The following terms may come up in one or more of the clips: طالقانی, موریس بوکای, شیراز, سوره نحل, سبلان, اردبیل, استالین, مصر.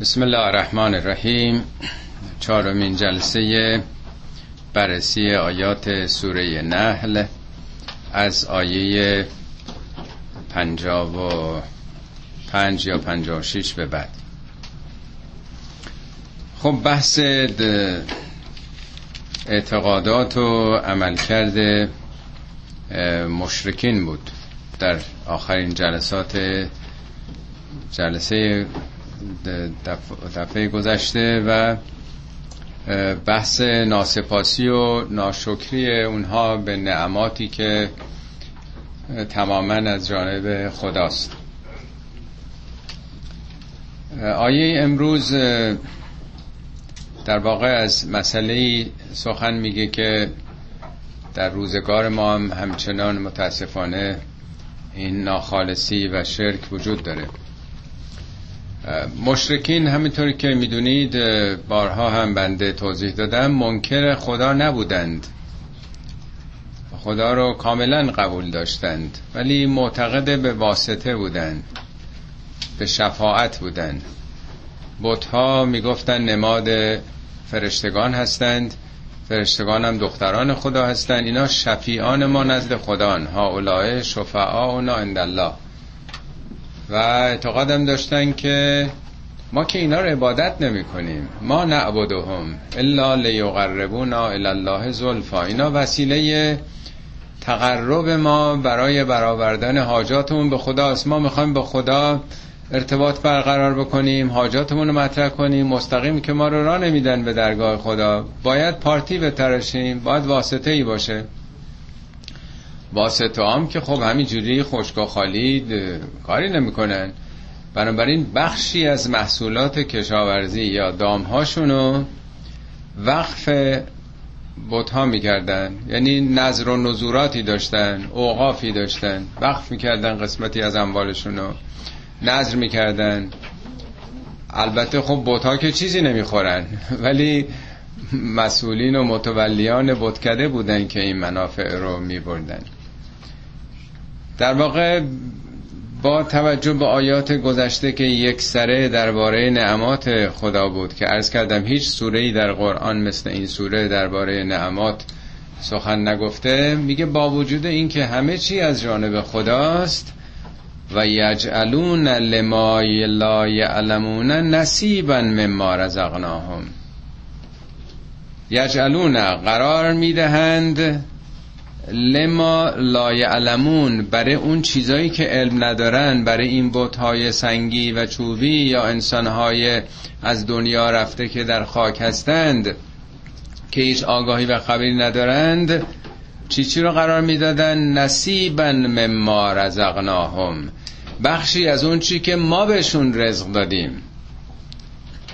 بسم الله الرحمن الرحیم. چهارمین جلسه بررسی آیات سوره نحل از آیه 55 یا 56 به بعد. خب بحث اعتقادات و عملکرد مشرکین بود در آخرین جلسه دفعه گذشته و بحث ناسپاسی و ناشکری اونها به نعماتی که تماما از جانب خداست. آیه امروز در واقع از مسئله‌ای سخن میگه که در روزگار ما هم همچنان متاسفانه این ناخالصی و شرک وجود داره. مشرکین همینطوری که میدونید بارها هم بنده توضیح دادم منکر خدا نبودند، خدا رو کاملا قبول داشتند، ولی معتقد به واسطه بودند، به شفاعت بودند. بت‌ها میگفتن نماد فرشتگان هستند، فرشتگان هم دختران خدا هستند، اینا شفیعان ما نزد خدان، ها اولای شفعا اونا اندالله. و اعتقادم داشتن که ما که اینا رو عبادت نمی کنیم، ما نعبدهم الا لیقربونا الی الله زلفی، اینا وسیله تقرب ما برای برآوردن حاجاتمون به خداست، ما میخوایم به خدا ارتباط برقرار بکنیم، حاجاتمون رو مطرح کنیم، مستقیم که ما رو راه نمیدن به درگاه خدا، باید پارتی بتراشیم، باید واسطه ای باشه. واسطه هم که خب همینجوری خشک و خالی کاری نمیکنن، بنابراین بخشی از محصولات کشاورزی یا دامهاشونو وقف بت‌ها میکردن، یعنی نذر و نذوراتی داشتن، اوقافی داشتن، وقف میکردن قسمتی از اموالشونو، نذر میکردن. البته خب بت‌ها که چیزی نمیخورن، ولی مسئولین و متولیان بتکده بودن که این منافع رو میبردن. در واقع با توجه به آیات گذشته که یک سره درباره نعمات خدا بود که عرض کردم هیچ سوره‌ای در قرآن مثل این سوره درباره نعمات سخن نگفته، میگه با وجود این که همه چی از جانب خداست و یجعلون لما لا یعلمون نصیبا مما رزقناهم، یجعلون قرار میدهند، لما لا یعلمون، برای اون چیزایی که علم ندارن، برای این بت‌های سنگی و چوبی یا انسان‌های از دنیا رفته که در خاک هستند که هیچ آگاهی و خبری ندارند، چی رو قرار میدادن؟ نصیبا مما رزقناهم، بخشی از اون چی که ما بهشون رزق دادیم.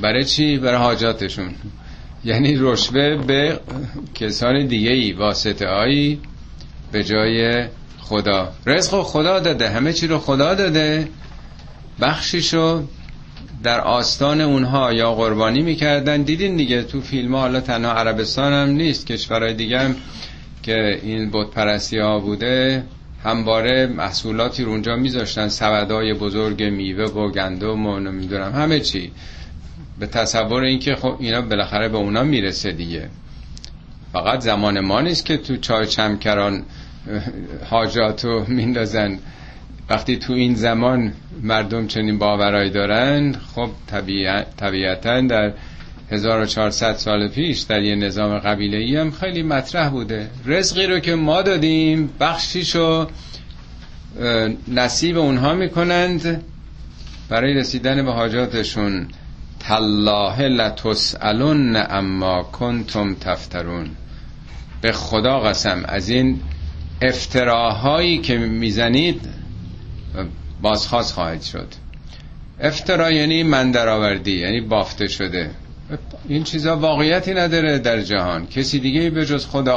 برای چی؟ برای حاجاتشون، یعنی رشوه به کسان دیگه‌ای، واسطه‌هایی به جای خدا. رزق خدا داده، همه چی رو خدا داده، بخشیشو در آستان اونها یا قربانی می‌کردن. دیدین دیگه تو فیلم‌ها، حالا تنها عربستان هم نیست، کشورهای دیگه هم که این بت پرستی‌ها بوده همواره محصولاتی رو اونجا می‌ذاشتن، سبدهای بزرگ میوه و گندم و نمی‌دونم همه چی، به تصور اینکه خب اینا بالاخره به اونا میرسه دیگه. فقط زمان ما نیست که تو چای چمکران حاجاتو میندازن. وقتی تو این زمان مردم چنین باورایی دارن، خب طبیعتاً در 1400 سال پیش در یه نظام قبیله‌ای هم خیلی مطرح بوده. رزقی رو که ما دادیم بخشیشو نصیب اونها میکنند برای رسیدن به حاجاتشون. تالله لتسألن اما کنتم تفترون، به خدا قسم از این افتراهایی که میزنید بازخواست خواهد شد. افترا یعنی من درآوردی، یعنی بافته شده. این چیزا واقعیتی نداره در جهان، کسی دیگه به جز خدا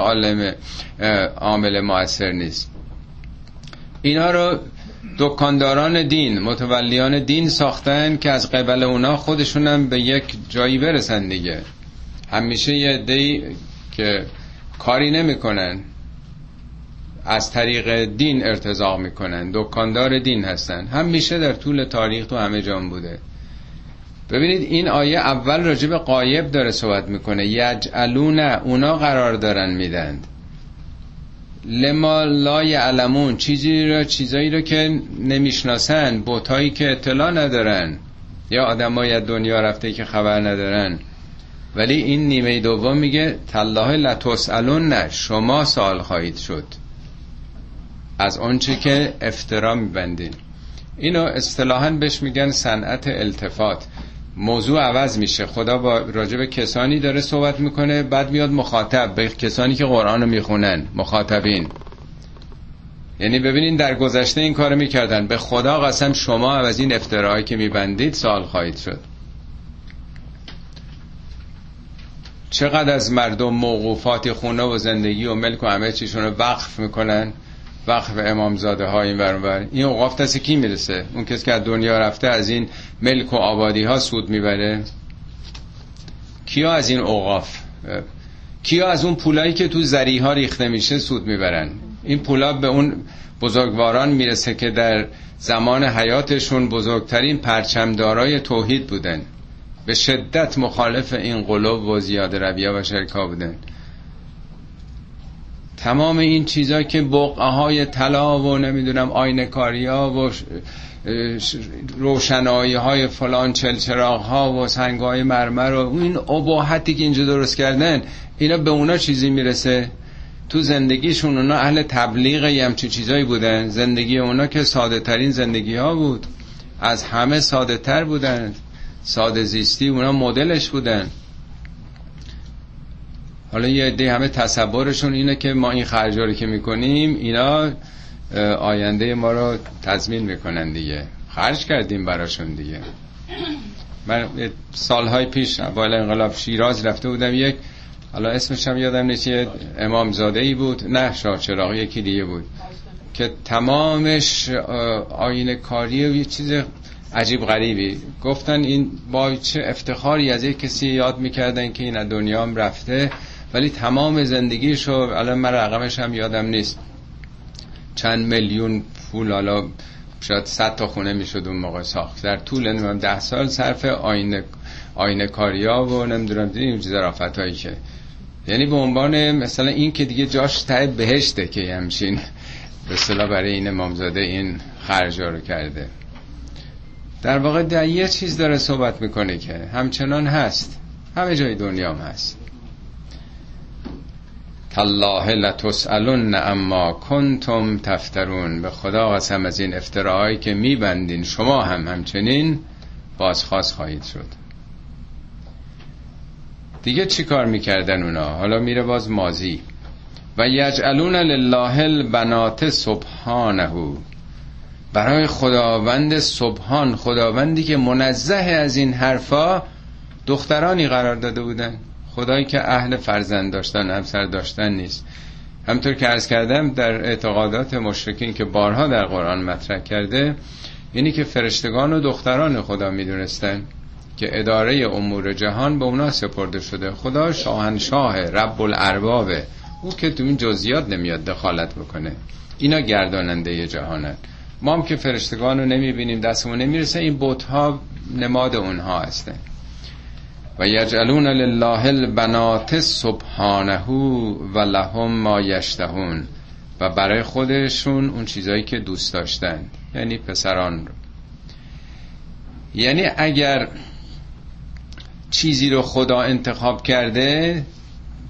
عامل مؤثر نیست. اینا رو دکانداران دین، متولیان دین ساختن که از قبل اونا خودشون هم به یک جایی برسن دیگه. همیشه یه عده‌ای که کاری نمیکنن از طریق دین ارتزاق میکنن، دکاندار دین هستن، همیشه در طول تاریخ تو همه جا بوده. ببینید این آیه اول راجع به غایب داره صحبت میکنه. یجعلون، اونا قرار دارن میدند، لما لا یعلمون، چیزایی را که نمیشناسن، بتایی که اطلاع ندارن یا آدمای دنیا رفته که خبر ندارن. ولی این نیمه دوم میگه تالله لتسالون، نه شما سوال خواهید شد از آنچه که افترا میبندین. اینو اصطلاحاً بهش میگن صنعت التفات. موضوع عوض میشه، خدا با راجب کسانی داره صحبت میکنه، بعد میاد مخاطب به کسانی که قرآن رو میخونن، مخاطبین. یعنی ببینین در گذشته این کارو میکردن، به خدا قسم شما از این افتراهایی که میبندید سوال خواهید شد. چقدر از مردم موقوفات خونه و زندگی و ملک و همه چیشون رو وقف میکنن، وقف امامزاده ها این برانبر. این اوقاف دست کی میرسه؟ اون کسی که از دنیا رفته از این ملک و آبادی ها سود میبره. کیا از این اوقاف، کیا از اون پولایی که تو ذریعه ها ریخته میشه سود میبرن؟ این پولا به اون بزرگواران میرسه که در زمان حیاتشون بزرگترین پرچمدارای توحید بودن، به شدت مخالف این قلوب و زیاده رویا و شرکا بودن. تمام این چیزا که بقعه های طلا و نمیدونم آینه کاری ها و روشنایی های فلان چلچراغ ها و سنگ های مرمر و این اباحتی که اینجا درست کردن، اینا به اونا چیزی میرسه؟ تو زندگیشون اونا اهل تبلیغ یه همچین چیزایی بودن. زندگی اونا که ساده ترین زندگی ها بود، از همه ساده تر بودن، ساده زیستی اونا مدلش بودن. حالا یه عده همه تصورشون اینه که ما این خرجا رو که میکنیم اینا آینده ما رو تضمین میکنن دیگه، خرج کردیم براشون دیگه. من سالهای پیش اول انقلاب شیراز رفته بودم، یک حالا اسمش هم یادم نیست، امامزاده‌ای بود، نه شاه چراغی، یکی دیگه بود که تمامش آینه کاری و یه چیز عجیب غریبی. گفتن این با چه افتخاری از یک کسی یاد میکردن که این از دنیا هم رفته، ولی تمام زندگیشو، الان من رقمش هم یادم نیست، چند میلیون پول، حالا شاید 100 تا خونه میشد اون موقع ساخت، در طول نمیدونم 10 سال صرف آینه کاریا و نمیدونم این چیزا رافتایی که، یعنی به عنوان مثلا این که دیگه جاش ته بهشته که همچین به اصطلاح برای این امامزاده این خرجا رو کرده. در واقع در یه چیز داره صحبت میکنه که همچنان هست، همه جای دنیا هم هست. تالله لتسالون اما کنتم تفترون، به خدا قسم از این افتراهایی که میبندین شما هم همچنین بازخواست خواهید شد. دیگه چی کار میکردن اونا؟ حالا میره باز ماضی، و یجعلون لله البنات سبحانه، برای خداوند سبحان، خداوندی که منزه از این حرفا، دخترانی قرار داده بودن. خدایی که اهل فرزند داشتن، همسر داشتن نیست. همطور که عرض کردم در اعتقادات مشرکین که بارها در قرآن مطرح کرده، یعنی که فرشتگان و دختران خدا میدونستن که اداره امور جهان به اونا سپرده شده. خدا شاهنشاه، رب الاربابه، او که تو این جزئیات نمیاد دخالت بکنه. اینا گرداننده جهانن. ما هم که فرشتگان رو نمیبینیم، دستمون نمیرسه، این بت‌ها نماد اونها هستن. و یجعلون لله البنات سبحانه و لهم ما یشتهون، و برای خودشون اون چیزایی که دوست داشتن، یعنی پسران رو. یعنی اگر چیزی رو خدا انتخاب کرده،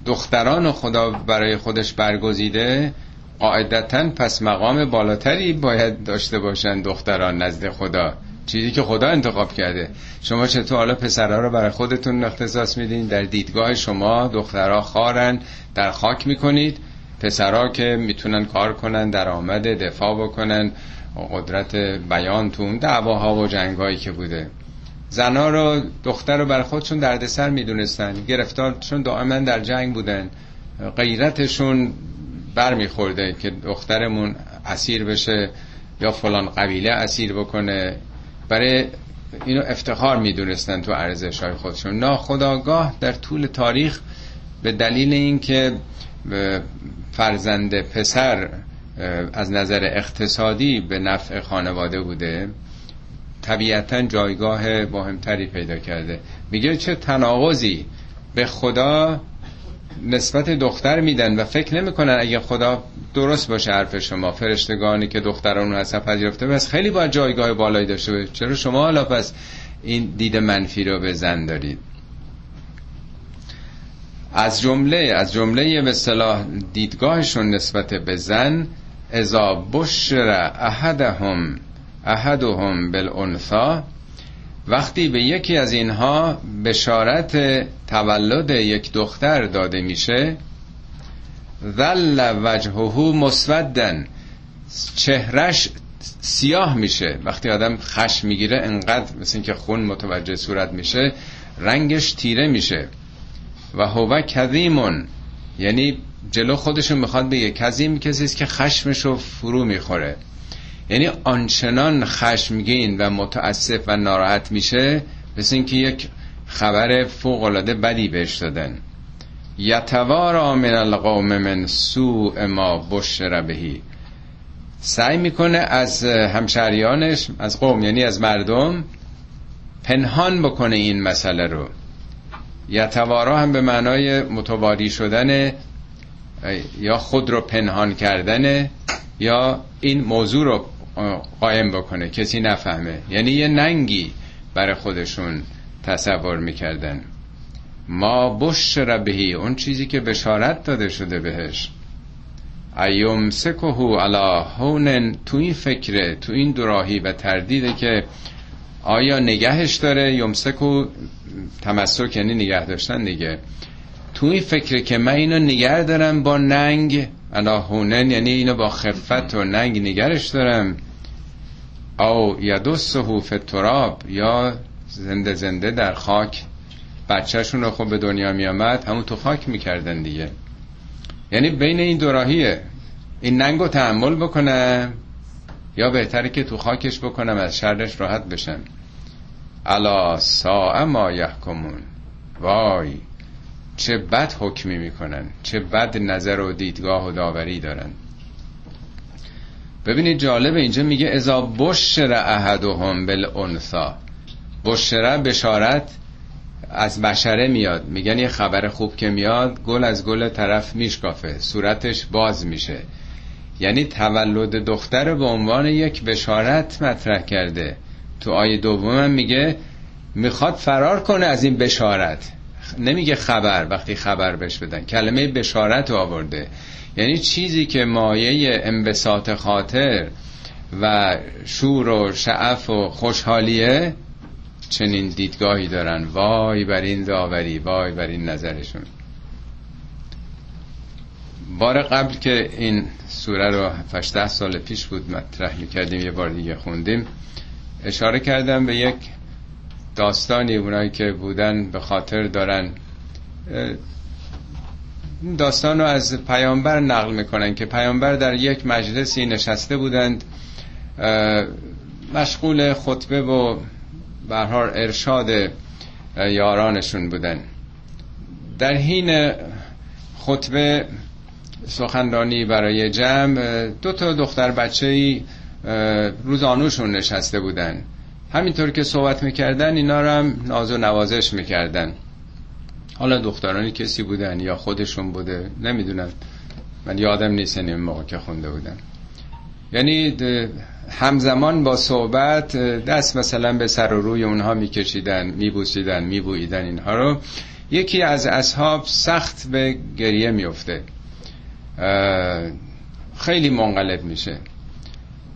دختران خدا برای خودش برگزیده، قاعدتاً پس مقام بالاتری باید داشته باشن دختران نزد خدا، چیزی که خدا انتخاب کرده. شما چطور حالا پسرها رو برای خودتون اختصاص میدین؟ در دیدگاه شما دخترها خارن، در خاک میکنید، پسرها که میتونن کار کنن، درآمد، دفاع بکنن، قدرت بیان تو اون دعواها و جنگایی که بوده. زنها رو، دختر رو برای خودشون دردسر میدونستن، گرفتارشون دائما در جنگ بودن، غیرتشون برمیخورده که دخترمون اسیر بشه یا فلان قبیله اسیر بکنه. برای اینو افتخار میدونستن تو ارزش‌های خودشون. ناخودآگاه در طول تاریخ به دلیل اینکه فرزند پسر از نظر اقتصادی به نفع خانواده بوده، طبیعتاً جایگاه مهمتری پیدا کرده. میگه چه تناقضی، به خدا نسبت دختر میدن و فکر نمیکنن اگه خدا درست باشه حرف شما، فرشتگانی که دختران اون هستن پذیرفته بس خیلی باید جایگاه بالایی داشته باشه، چرا شما حالا پس این دید منفی رو به زن دارید؟ از جمله به اصطلاح دیدگاهشون نسبت به زن، اذا بشر احدهم بالانثى، وقتی به یکی از اینها بشارت تولد یک دختر داده میشه، ذل وجهه مسودن، چهرش سیاه میشه. وقتی آدم خشم میگیره انقدر مثل اینکه خون متوجه صورت میشه، رنگش تیره میشه. و هو کظیمون، یعنی جلو خودشون میخواد بگه کظیم کسی است که خشمشو فرو میخوره، یعنی آنچنان خشمگین و متاسف و ناراحت میشه مثل اینکه یک خبر فوق العاده بدی بهش دادن. یتوارا من القوم من سوء ما بشر بهی، سعی میکنه از همشهریانش، از قوم یعنی از مردم، پنهان بکنه این مسئله رو. یتوارا هم به معنای متواری شدن، یا خود رو پنهان کردن، یا این موضوع رو قائم بکنه کسی نفهمه، یعنی یه ننگی برای خودشون تصور میکردن. ما بشر بهی، اون چیزی که بشارت داده شده بهش، ایوم سکهو علا هونن، تو این فکره، تو این دوراهی و تردیده که آیا نگهش داره، یمسکو تمسک یعنی نگه داشتن دیگه، تو این فکره که من اینو نگه دارم با ننگ، علا هونن یعنی اینو با خفت و ننگ نگرش دارم، او یدسهو فی التراب، یا زنده زنده در خاک، بچهشون رو خب به دنیا میامد همون تو خاک میکردن دیگه. یعنی بین این دوراهیه، این ننگو تحمل بکنم یا بهتره که تو خاکش بکنم از شرش راحت بشم. الا ساء ما یحکمون، وای چه بد حکمی میکنن، چه بد نظر و دیدگاه و داوری دارن. ببینید جالب اینجا میگه اذا بشر احدهم بالانثى، بشر بشارت از بشره میاد، میگن یه خبر خوب که میاد گل از گل طرف میشکافه، صورتش باز میشه، یعنی تولد دختر به عنوان یک بشارت مطرح کرده. تو آیه دوم میگه میخواد فرار کنه از این بشارت، نمیگه خبر، وقتی خبر بهش بدن کلمه بشارت رو آورده، یعنی چیزی که مایه انبساط خاطر و شور و شعف و خوشحالیه، چنین دیدگاهی دارن. وای بر این داوری، وای بر این نظرشون. بار قبل که این سوره رو 18 سال پیش بود مطرح می‌کردیم، یه بار دیگه خوندیم، اشاره کردم به یک داستانی، اونایی که بودن به خاطر دارن، داستان رو از پیامبر نقل میکنن که پیامبر در یک مجلسی نشسته بودند، مشغول خطبه و به هر حال ارشاد یارانشون بودن. در حین خطبه سخنرانی برای جمع، دو تا دختر بچه‌ای روزانوشون نشسته بودن، همینطور که صحبت میکردن اینا رو هم ناز و نوازش میکردن. حالا دخترانی کسی بودن یا خودشون بوده نمیدونم، من یادم نیست این موقع که خونده بودن، یعنی همزمان با صحبت دست مثلا به سر و روی اونها میکشیدن، میبوسیدن، میبوییدن اینها رو. یکی از اصحاب سخت به گریه میفته، خیلی منقلب میشه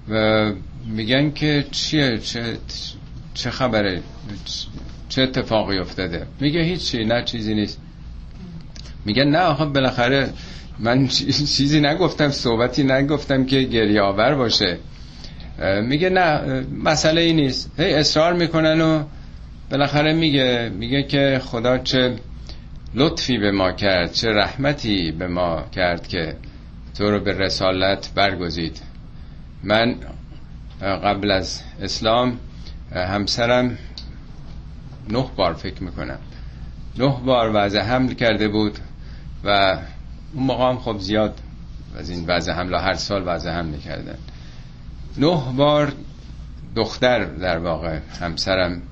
و میگن که چیه، چه خبره، چه اتفاقی افتاده؟ میگه هیچی، نه چیزی نیست. میگن نه آخه بالاخره من چیزی نگفتم، صحبتی نگفتم که گریه آور باشه. میگه نه مسئله ای نیست. هی اصرار میکنن و بالاخره میگه که خدا چه لطفی به ما کرد، چه رحمتی به ما کرد که تو رو به رسالت برگزید. من قبل از اسلام همسرم 9 بار فکر میکنم 9 بار وضع حمل کرده بود و اون موقع هم خب زیاد از این وضع حمل، هر سال وضع حمل میکردن. 9 بار دختر در واقع همسرم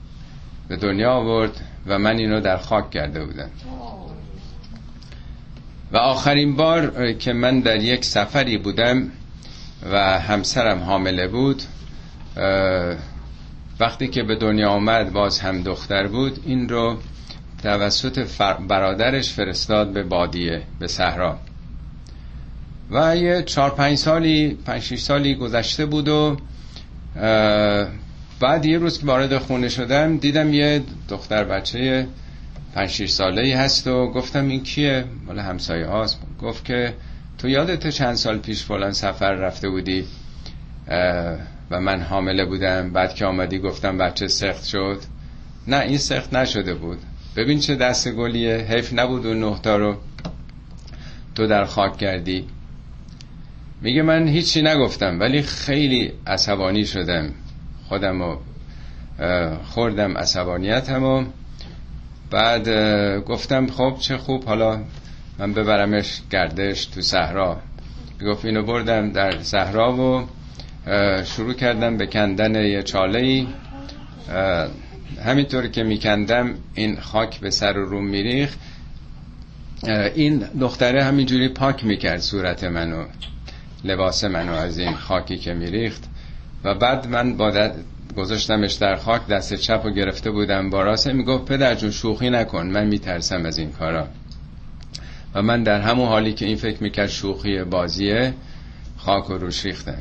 به دنیا آورد و من اینو در خاک کرده بودم. و آخرین بار که من در یک سفری بودم و همسرم حامله بود، وقتی که به دنیا آمد باز هم دختر بود، این رو توسط برادرش فرستاد به بادیه، به صحرا. و یه 4-5 سالی گذشته بود و بعد یه روز که وارد خونه شدم دیدم یه دختر بچه 5-6 ساله‌ای هست و گفتم این کیه؟ والا همسایه هاست. گفت که تو یادت چند سال پیش فلان سفر رفته بودی و من حامله بودم، بعد که آمدی گفتم بچه سخت شد؟ نه، این سخت نشده بود. ببین چه دست گلیه، حیف نبود اون 9 تا رو تو در خاک کردی. میگه من هیچی نگفتم ولی خیلی عصبانی شدم، خودم رو خوردم، عصبانیتم رو. بعد گفتم خب چه خوب، حالا من ببرمش گردش تو صحرا. گفت اینو بردم در صحرا و شروع کردم به کندن یه چاله‌ای. همینطور که میکندم این خاک به سر و روم میریخ، این دختره همینجوری پاک میکرد صورت منو، لباس منو از این خاکی که میریخت. و بعد من گذاشتمش در خاک، دست چپ رو گرفته بودم با راست، میگفت پدر جون شوخی نکن، من میترسم از این کارا. و من در همون حالی که این فکر میکرد شوخی بازیه، خاک رو روش ریختم.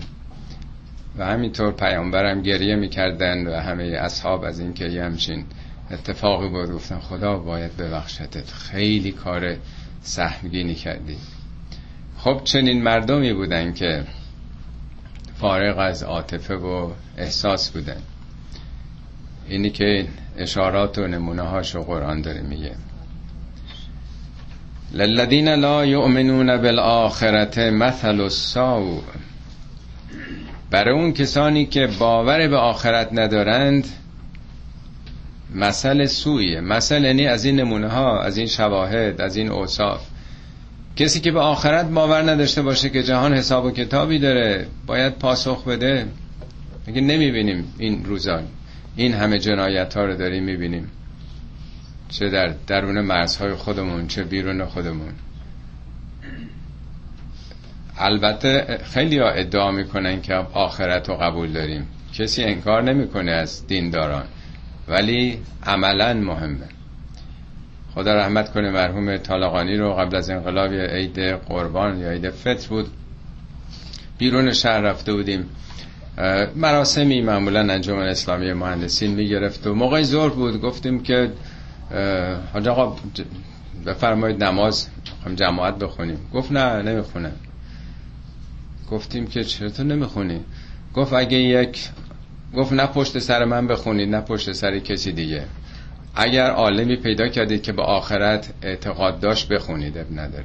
و همینطور پیامبرم گریه میکردن و همه اصحاب از این که یه همچین اتفاقی بود. گفتن خدا باید ببخشتت، خیلی کار سهمگینی کردی. خب چنین مردمی بودن که فارغ از عاطفه و احساس بودن. اینی که اشارات و نمونه هاشو قرآن داره میگه للذین لا یؤمنون بالآخرة مثل السوء. برای اون کسانی که باور به آخرت ندارند مثل سویه. مثل یعنی از این نمونه ها، از این شواهد، از این اوصاف. کسی که به آخرت باور نداشته باشه که جهان حساب و کتابی داره، باید پاسخ بده. مگه نمیبینیم این روزا این همه جنایت ها رو داریم میبینیم، چه در درون مرزهای خودمون چه بیرون خودمون. البته خیلی ها ادعا میکنن که آخرت رو قبول داریم، کسی انکار نمیکنه از دینداران، ولی عملا مهمه. خدا رحمت کنه مرحوم طالقانی رو، قبل از انقلاب یا عید قربان یا عید فطر بود، بیرون شهر رفته بودیم، مراسمی معمولا انجمن اسلامی مهندسین میگرفت و موقع ظهر بود. گفتیم که حاج آقا بفرمایید نماز هم جماعت بخونیم. گفت نه نمیخونم. گفتیم که چرا تو نمیخونی؟ گفت اگه یک گفت نه پشت سر من بخونید نه پشت سر کسی دیگه، اگر عالمی پیدا کردید که به آخرت اعتقاد داشت بخونید، اب نداره.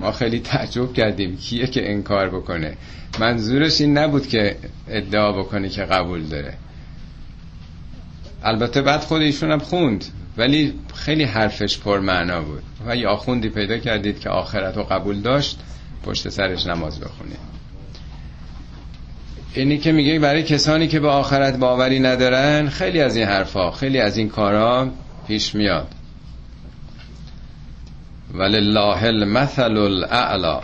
ما خیلی تعجب کردیم کیه که انکار بکنه، منظورش این نبود که ادعا بکنه که قبول داره. البته بعد خود ایشون هم خوند، ولی خیلی حرفش پرمعنا بود. و یا خوندی پیدا کردید که آخرت رو قبول داشت پشت سرش نماز بخونید. اینی که میگه برای کسانی که به آخرت باوری ندارن خیلی از این حرفا، خیلی از این کارا پیش میاد. ولله المثل الاعلا.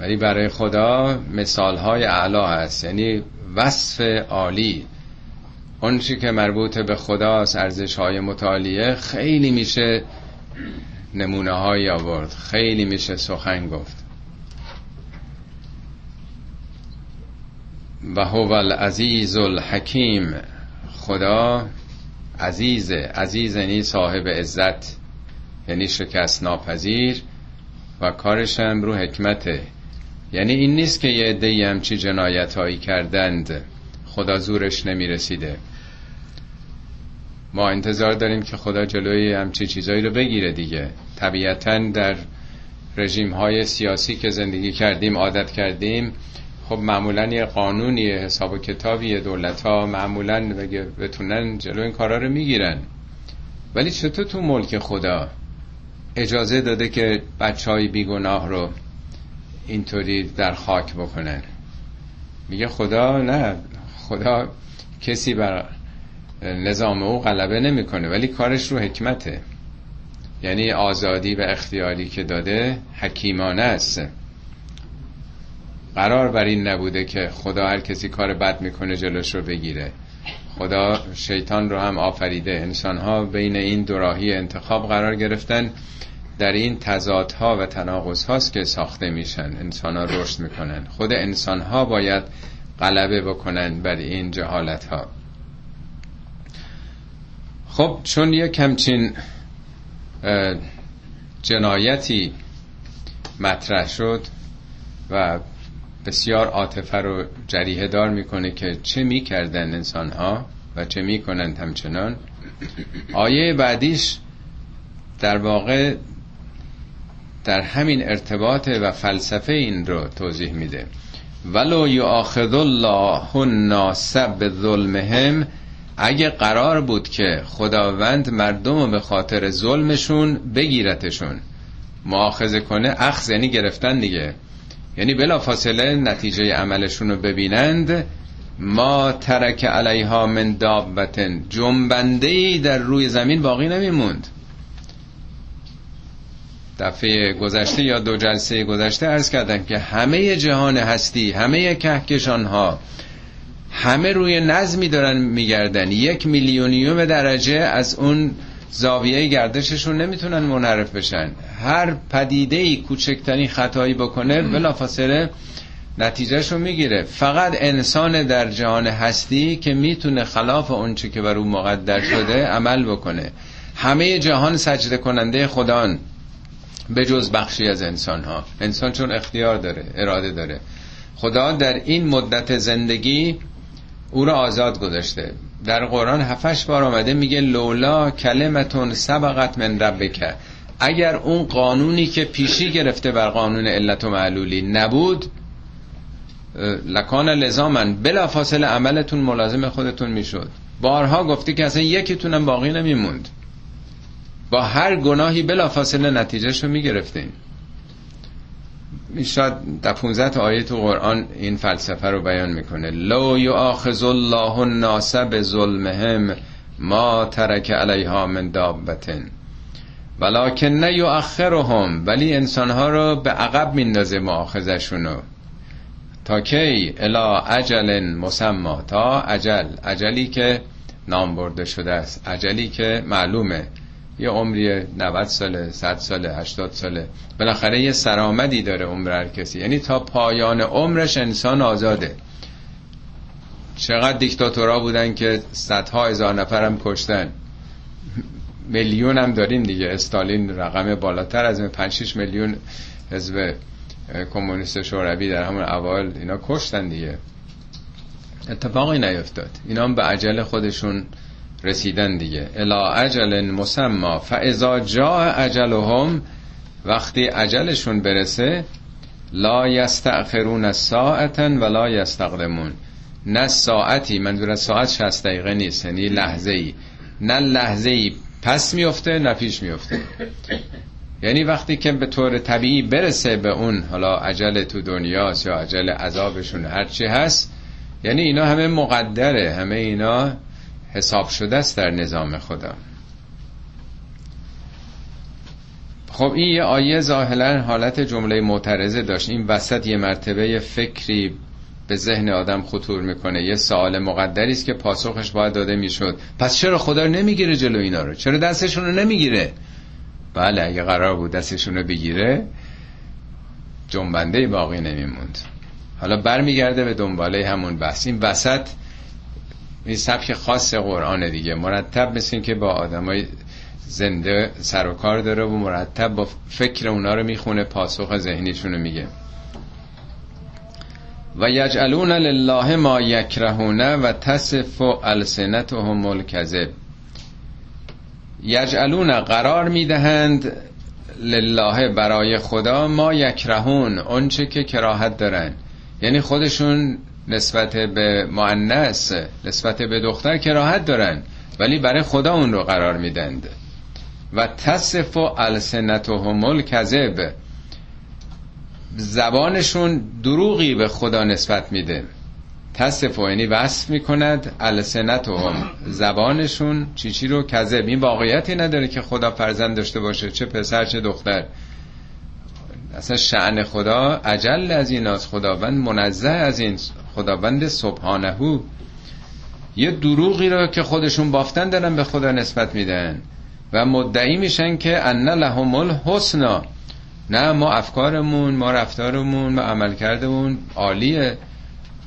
ولی برای خدا مثالهای اعلا هست، یعنی وصف عالی. اون چی که مربوط به خداست، ارزشهای متعالیه، خیلی میشه نمونه های آورد، خیلی میشه سخن گفت. و هو العزیز الحکیم. خدا عزیزه. عزیز یعنی صاحب عزت، یعنی شکست ناپذیر، و کارش هم رو حکمته. یعنی این نیست که یه عده‌ای همچی جنایت هایی کردند خدا زورش نمیرسیده. ما انتظار داریم که خدا جلوی همچی چیزایی رو بگیره دیگه. طبیعتاً در رژیم های سیاسی که زندگی کردیم، عادت کردیم، خب معمولاً یه قانونی، حساب و کتابی، دولت‌ها معمولاً بتونن جلو این کارا رو میگیرن. ولی چطور تو ملک خدا اجازه داده که بچهای بیگناه رو اینطوری در خاک بکنن؟ میگه خدا نه، خدا کسی بر نظام او غلبه نمی کنه، ولی کارش رو حکمته، یعنی آزادی و اختیاری که داده حکیمانه است. قرار بر این نبوده که خدا هر کسی کار بد میکنه جلوش رو بگیره. خدا شیطان رو هم آفریده. انسان‌ها بین این دو راهی انتخاب قرار گرفتن. در این تضادها و تناقض‌هاست که ساخته میشن، انسان‌ها رشد میکنن. خود انسان‌ها باید غلبه بکنن بر این جهالت‌ها. خب چون یک همچین جنایتی مطرح شد و بسیار عاطفه رو جریحه دار میکنه که چه میکردن انسان ها و چه میکنند همچنان، آیه بعدیش در واقع در همین ارتباط و فلسفه این رو توضیح میده. ولو یؤاخذ الله الناس بظلمهم، اگه قرار بود که خداوند مردم رو به خاطر ظلمشون بگیرتشون، مؤاخذه کنه. اخذ یعنی گرفتن دیگه، یعنی بلا فاصله نتیجه عملشون رو ببینند. ما ترک علیها من دابتن، جنبنده‌ای در روی زمین باقی نمیموند. دفعه گذشته یا دو جلسه گذشته عرض کردم که همه جهان هستی، همه کهکشان‌ها، همه روی نظمی دارن میگردن. 1 میلیونیوم درجه از اون زاویه گردششون نمیتونن منحرف بشن. هر پدیده‌ای کوچکترین خطایی بکنه بلافاصله نتیجهشو میگیره. فقط انسان در جهان هستی که میتونه خلاف اونچه که بر اون مقدر شده عمل بکنه. همه جهان سجده کننده خدان به جز بخشی از انسان‌ها. انسان چون اختیار داره، اراده داره، خدا در این مدت زندگی او را آزاد گذاشته. در قرآن 7-8 بار آمده میگه لولا کلمتون سبقت من ربک، اگر اون قانونی که پیشی گرفته بر قانون علت و معلولی نبود لکان لزامن، بلا فاصله عملتون ملازم خودتون میشد. بارها گفتی که اصلا یکیتونم باقی نمیموند، با هر گناهی بلا فاصله نتیجهشو میگرفتین. شاید 15 آیه تو قرآن این فلسفه رو بیان میکنه. لو یؤاخذ الله الناس بظلمهم ما ترک علیها من دابتن ولکن یؤخرهم، ولی انسانها رو به عقب میندازه مؤاخذه‌شون. تا کی؟ الی اجل مسمی، تا اجل، اجلی که نام برده شده است، اجلی که معلومه. یه عمری 90 ساله، 100 ساله، 80 ساله، بالاخره یه سرآمدی داره عمر هر کسی. یعنی تا پایان عمرش انسان آزاده. چقدر دیکتاتورها بودن که صدها هزار نفرم کشتن، میلیون هم داریم دیگه. استالین رقم بالاتر از 5-6 میلیون حزب کمونیست شوروی در همون اوایل اینا کشتن دیگه. اتفاقی نیفتاد. اینا هم به عجل خودشون رسیدن دیگه. الا اجل مسمی فاذا جاء اجلهم، وقتی اجلشون برسه لا یستأخرون ساعتا ولا یستقدمون، نه ساعتی، منظور از ساعت 60 دقیقه نیست، یعنی لحظه‌ای، نه لحظه‌ای پس میفته نه پیش میفته. یعنی وقتی که به طور طبیعی برسه به اون، حالا اجل تو دنیاست یا اجل عذابشون، هر چی هست، یعنی اینا همه مقدره، همه اینا حساب شده است در نظام خدا. خب این یه آیه ظاهرا حالت جمله معترضه داشت. این وسط یه مرتبه فکری به ذهن آدم خطور میکنه. یه سوال مقدری است که پاسخش باید داده میشد. پس چرا خدا نمیگیره جلو اینا رو؟ چرا دستشون رو نمیگیره؟ بله، اگه قرار بود دستشون رو بگیره جنبنده باقی نمیموند. حالا برمیگرده به دنباله همون بحث. این وسط این سبک خاص قرآن دیگه، مرتب مثل این که با آدمای زنده سر و کار داره و مرتب با فکر اونا رو میخونه، پاسخ ذهنیشون رو میگه. و یجعلون لله ما یکرهون و تصف السنتهم الکذب. یجعلون قرار میدهند، لله برای خدا، ما یکرهون اونچه که کراهت دارن. یعنی خودشون نسبت به مؤنث، نسبت به دختر کراهت دارن، ولی برای خدا اون رو قرار میدند. و تصف السنتهم الکذب، زبانشون دروغی به خدا نسبت میده. تصفو یعنی وصف میکند السنتهم زبانشون چیچی رو کذب. این واقعیتی نداره که خدا فرزند داشته باشه، چه پسر چه دختر، اصلا شأن خدا اجل از این است، خداوند منزه از این، خداوند سبحانهو. یه دروغی را که خودشون بافتن دارن به خدا نسبت میدن و مدعی میشن که ان لهم الحسنا، نه ما افکارمون، ما رفتارمون، ما عملکردمون عالیه،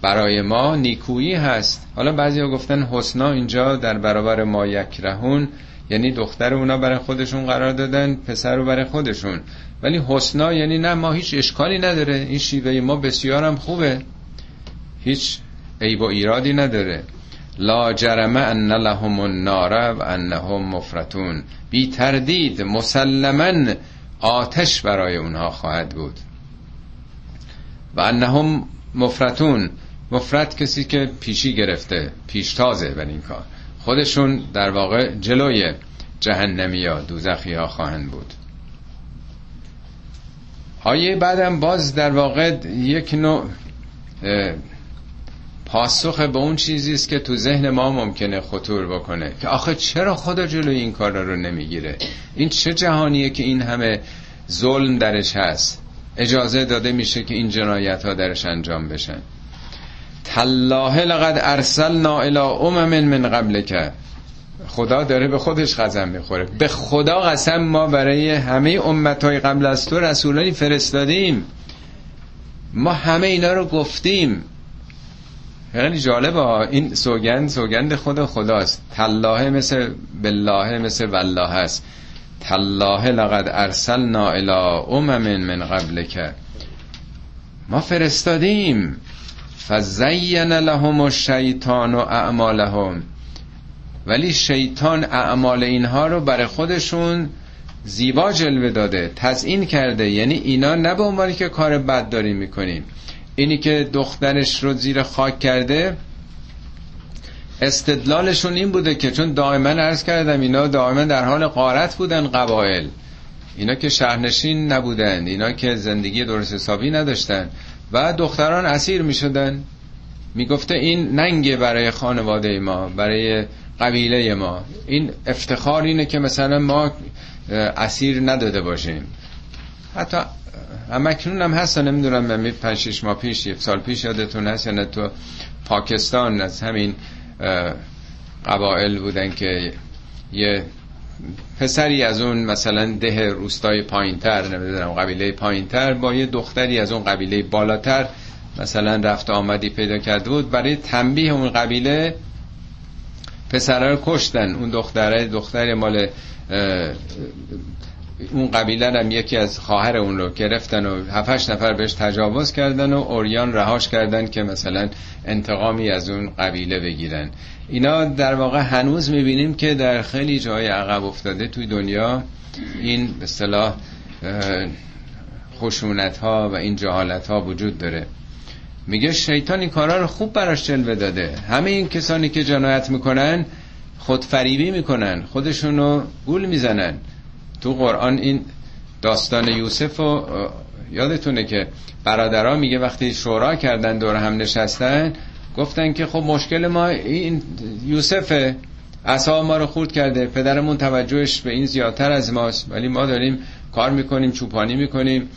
برای ما نیکویی هست. حالا بعضیا گفتن حسنا اینجا در برابر ما یکرهون، یعنی دختر اونا برای خودشون قرار دادن، پسر رو برای خودشون، ولی حسنا یعنی نه ما هیچ اشکالی نداره، این شیوه ما بسیارم خوبه، هیچ عیب و ایرادی نداره. لا جرم ان لهم النار و انهم مفرطون، بی تردید مسلما آتش برای اونها خواهد بود. و انهم مفرطون، مفرط کسی که پیشی گرفته، پیشتازه بر این کار، خودشون در واقع جلوی جهنمی ها دوزخی ها خواهند بود. آیه بعدم باز در واقع یک نوع پاسخ به اون چیزی است که تو ذهن ما ممکنه خطور بکنه که آخه چرا خدا جلوی این کارا رو نمیگیره؟ این چه جهانیه که این همه ظلم درش هست، اجازه داده میشه که این جنایت ها درش انجام بشن؟ تالله لقد ارسلنا الی امم من قبلک، خدا داره به خودش قسم میخوره، به خدا قسم ما برای همه امت‌های قبل از تو رسولانی فرستادیم، ما همه اینا رو گفتیم. خیلی جالبه ها، این سوگند خود خداست. تالله مثل بالله مثل والله هست. تالله لقد ارسلنا الی امم من قبلک، ما فرستادیم. فزین لهم الشیطان اعمالهم، ولی شیطان اعمال اینها رو برای خودشون زیبا جلوه داده، تزیین کرده. یعنی اینا نه به عنوانی که کار بد داریم میکنیم، اینی که دخترش رو زیر خاک کرده استدلالشون این بوده که چون دائما عرض کردم اینا دائما در حال غارت بودن، قبایل اینا که شهرنشین نبودن، اینا که زندگی درست حسابی نداشتن و دختران اسیر می شدن. می گفته این ننگه برای خانواده ما، برای قبیله ما، این افتخار اینه که مثلا ما اسیر نداده باشیم. حتی همکنون هم هست، نمیدونم من 5-6 ماه پیش، یک سال پیش یادتون هست یا نه، تو پاکستان از همین قبایل بودن که یه پسری از اون مثلا ده روستای پایینتر، نمیدونم قبیله پایینتر، با یه دختری از اون قبیله بالاتر مثلا رفت آمدی پیدا کرده بود، برای تنبیه اون قبیله پسرها رو کشتن. اون دختر مال اون قبیله هم یکی از خواهر اون رو گرفتن و 7-8 نفر بهش تجاوز کردن و اوریان رهاش کردن که مثلا انتقامی از اون قبیله بگیرن. اینا در واقع هنوز میبینیم که در خیلی جای عقب افتاده توی دنیا این به اصطلاح خشونت ها و این جهالت ها وجود داره. میگه شیطان این کارا رو خوب براش جلوه داده. همه این کسانی که جنایت میکنن خودفریبی میکنن، خودشونو گول میزنن. تو قرآن این داستان یوسف رو یادتونه که برادرها میگه وقتی شورا کردن دور هم نشستن گفتن که خب مشکل ما این یوسفه، عصا ما رو خورد کرده، پدرمون توجهش به این زیادتر از ماست، ولی ما داریم کار میکنیم، چوپانی میکنیم.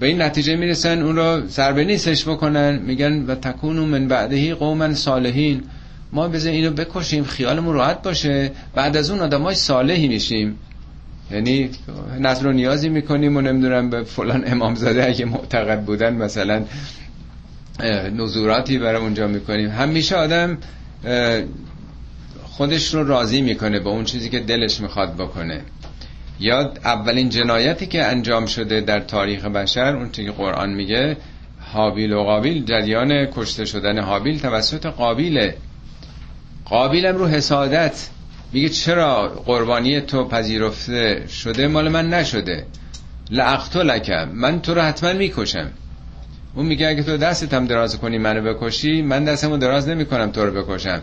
به این نتیجه میرسن اون رو ضربه نیستش بکنن، میگن و تکونو من بعدهی قومن صالحین، ما بذار اینو بکشیم خیالمون راحت باشه، بعد از اون آدمای صالحی میشیم، یعنی نظر و نیازی میکنیم و نمیدونم به فلان امامزاده اگه معتقد بودن مثلا نظوراتی برای اونجا میکنیم. همیشه آدم خودش رو راضی میکنه با اون چیزی که دلش میخواد بکنه. یاد اولین جنایتی که انجام شده در تاریخ بشر، اون چیزی که قرآن میگه هابیل و قابیل، جریان کشته شدن هابیل توسط قابیله. قابیلم رو حسادت میگه چرا قربانی تو پذیرفته شده مال من نشده، لقتلکم، من تو رو حتما میکشم. اون میگه اگه تو دستم دراز کنی منو بکشی، من دستمو دراز نمیکنم تو رو بکشم،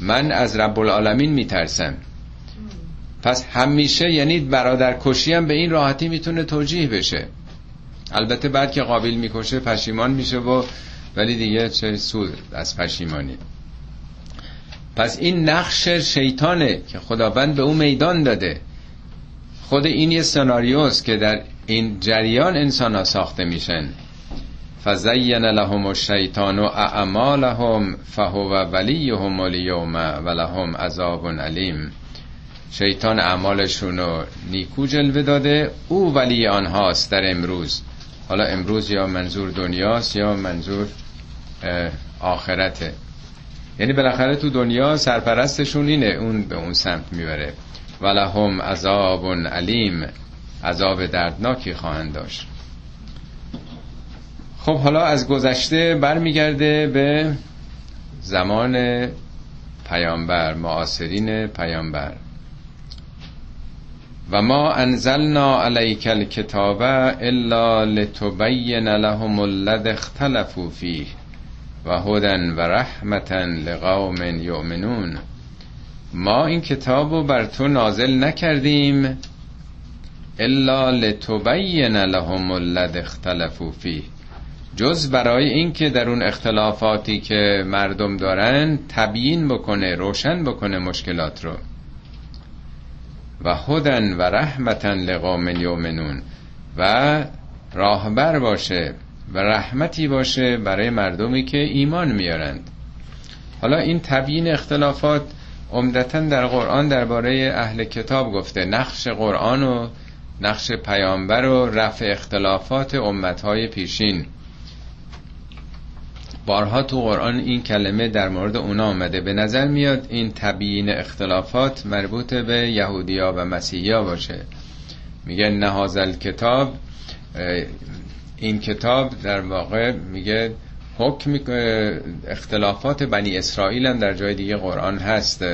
من از رب العالمین میترسم. پس همیشه یعنی برادر کشی هم به این راحتی میتونه توجیه بشه. البته بعد که قابیل میکشه پشیمان میشه و ولی دیگه چه سود از پشیمانی. پس این نقش شیطانه که خداوند به اون میدان داده. خود این یه سناریوست که در این جریان انسان ها ساخته میشن. فزین لهم الشیطان اعمالهم فهو ولیهم الیوم ولهم عذاب علیم. شیطان اعمالشون رو نیکو جلوه داده، او ولی آنهاست در امروز. حالا امروز یا منظور دنیاست یا منظور آخرته. یعنی بالاخره تو دنیا سرپرستشون اینه، اون به اون سمت میبره. ولهم عذاب علیم، عذاب دردناکی خواهند داشت. خب حالا از گذشته برمیگرده به زمان پیامبر، معاصرین پیامبر. و ما انزلنا علیک الکتاب الا لتبین لهم الذی اختلفوا فیه و هدی و رحمة لقوم یؤمنون. ما این کتابو بر تو نازل نکردیم الا لتبین لهم الذی اختلفوا فیه، جز برای این که در اون اختلافاتی که مردم دارن تبیین بکنه، روشن بکنه مشکلات رو. و هدی و رحمة لقوم یؤمنون، و راهبر باشه و رحمتی باشه برای مردمی که ایمان میارند. حالا این تبیین اختلافات عمدتاً در قرآن درباره اهل کتاب گفته. نقش قرآن و نقش پیامبر و رفع اختلافات امتهای پیشین، بارها تو قرآن این کلمه در مورد اونا آمده. به نظر میاد این تبیین اختلافات مربوط به یهودیا و مسیحیا باشه. میگه نهازل کتاب، این کتاب در واقع میگه حکم اختلافات بنی اسرائیل هم در جای دیگه قرآن هست،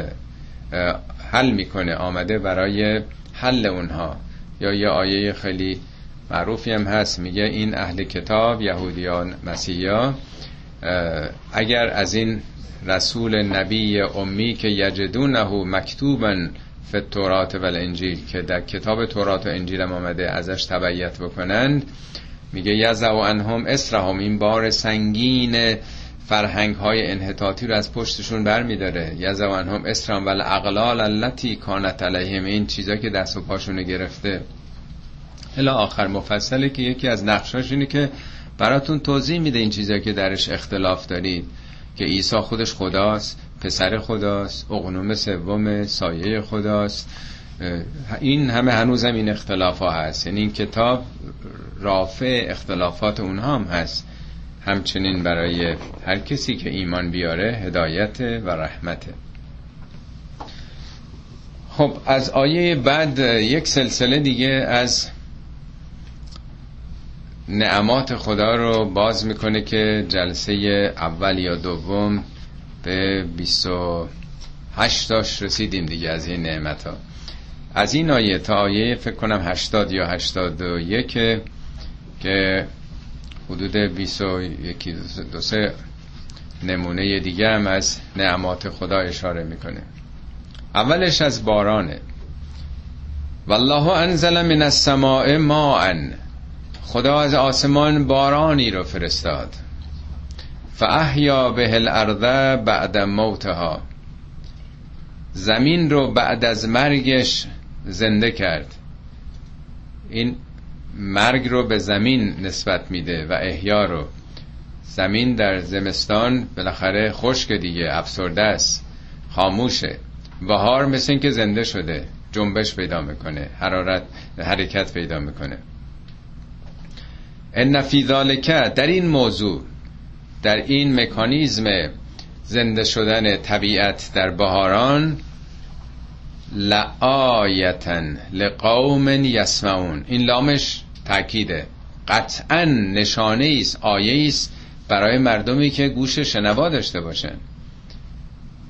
حل میکنه، آمده برای حل اونها. یا یه آیه خیلی معروفی هم هست میگه این اهل کتاب، یهودیان، مسیحیا، اگر از این رسول نبی امی که یجدونه مکتوبا فی التورات و الانجیل که در کتاب تورات و انجیل هم آمده ازش تبعیت بکنند، میگه یزع عنهم اسرهم، این بار سنگین فرهنگ های انحطاطی رو از پشتشون برمیداره. یزع عنهم اسرهم و الاغلال التی کانت علیهم، این چیزا که دست و پاشونو گرفته. الی آخر مفصله که یکی از نقشاش اینه که براتون توضیح میده این چیزا که درش اختلاف دارید، که عیسی خودش خداست، پسر خداست، اقنوم سوم، سایه خداست. این همه هنوزم این اختلافا هست. یعنی این کتاب رافع اختلافات اونها هم هست. همچنین برای هر کسی که ایمان بیاره هدایت و رحمت. خب از آیه بعد یک سلسله دیگه از نعمات خدا رو باز میکنه که جلسه اول یا دوم به 28 تاش رسیدیم دیگه. از این نعمت ها، از این آیه تا آیه فکر کنم 80 یا 81 که حدود 21 دو سه نمونه دیگه هم از نعمات خدا اشاره میکنه. اولش از بارانه. والله انزل من السماء ماءً، خدا از آسمان بارانی رو فرستاد. فاحیا به الارض بعد موتها، زمین رو بعد از مرگش زنده کرد. این مرگ رو به زمین نسبت میده و احیا رو. زمین در زمستان بالاخره خشک دیگه، افسرده است، خاموشه. بهار مثل این که زنده شده، جنبش پیدا میکنه، حرارت، حرکت پیدا میکنه. ان فی ذالک، در این موضوع، در این مکانیزم زنده شدن طبیعت در بهاران، لآیة لقوم یسمعون. این لامش تأکیده، قطعا نشانه ایست، آیه ایست برای مردمی که گوش شنوا داشته باشن.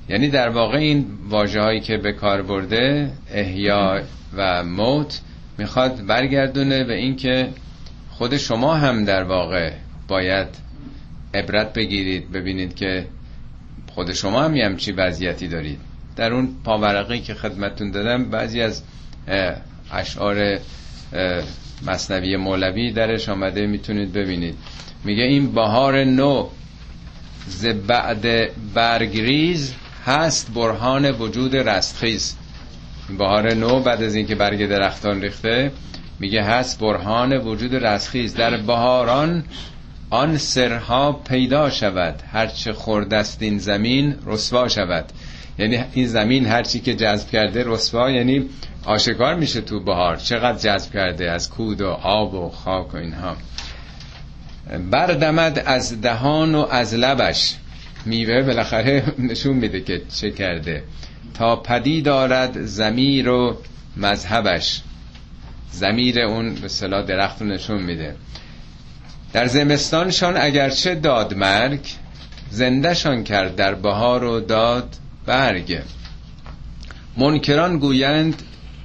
یعنی در واقع این واژه هایی که به کار برده، احیا و موت، میخواد برگردونه به این که خود شما هم در واقع باید عبرت بگیرید، ببینید که خود شما هم یه همچی وضعیتی دارید. در اون پاورقی که خدمتون دادم بعضی از اشعار مثنوی مولوی درش آمده، میتونید ببینید. میگه این بهار نو ز بعد برگریز هست برهان وجود رستخیز. بهار نو بعد از اینکه برگ درختان ریخته میگه هست برهان وجود رستخیز، در بهاران آن سرها پیدا شود، هرچه خوردست این زمین رسوا شود. یعنی این زمین هرچی که جذب کرده رسوا، یعنی آشکار میشه تو بهار چقدر جذب کرده از کود و آب و خاک و اینها. بردمد از دهان و از لبش، میوه بالاخره نشون میده که چه کرده. تا پدید آرد ضمیر و مذهبش، ضمیر اون به اصطلاح درخت رو نشون میده. در زمستانشان اگرچه داد مرگ، زندهشان کرد در بهار و داد برگ. منکران گویند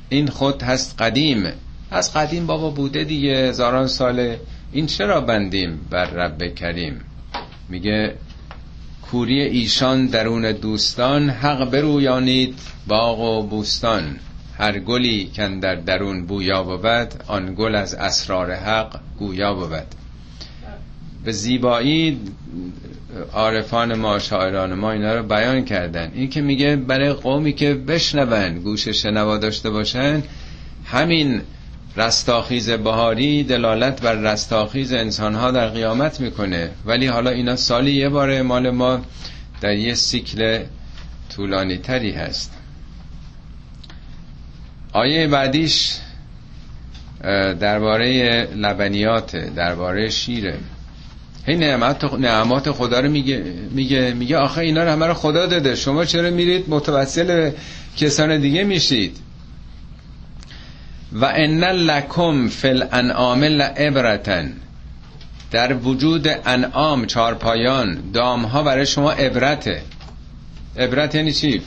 این خود هست قدیم، از قدیم بابا بوده دیگه، هزاران ساله، این چرا بندیم بر رب کریم. میگه کوری ایشان درون دوستان، حق برویانید باغ و بوستان. هر گلی کن در درون بویا بود، آن گل از اسرار حق گویا بود. به زیبایی عارفان ما، شاعران ما اینا رو بیان کردن. این که میگه برای قومی که بشنون، گوش شنوا داشته باشن، همین رستاخیز بهاری دلالت بر رستاخیز انسانها در قیامت میکنه. ولی حالا اینا سالی یه باره، مال ما در یه سیکل طولانی تری هست. آیه بعدیش درباره لبنیاته، درباره شیره. هی نعمات خدا رو میگه آخه اینا رو همه رو خدا داده، شما چرا میرید متوسل کسان دیگه میشید؟ و ان لکم فی الانعام لعبرة، در وجود انعام، چارپایان، دام ها برای شما عبرته. عبرت یعنی چی؟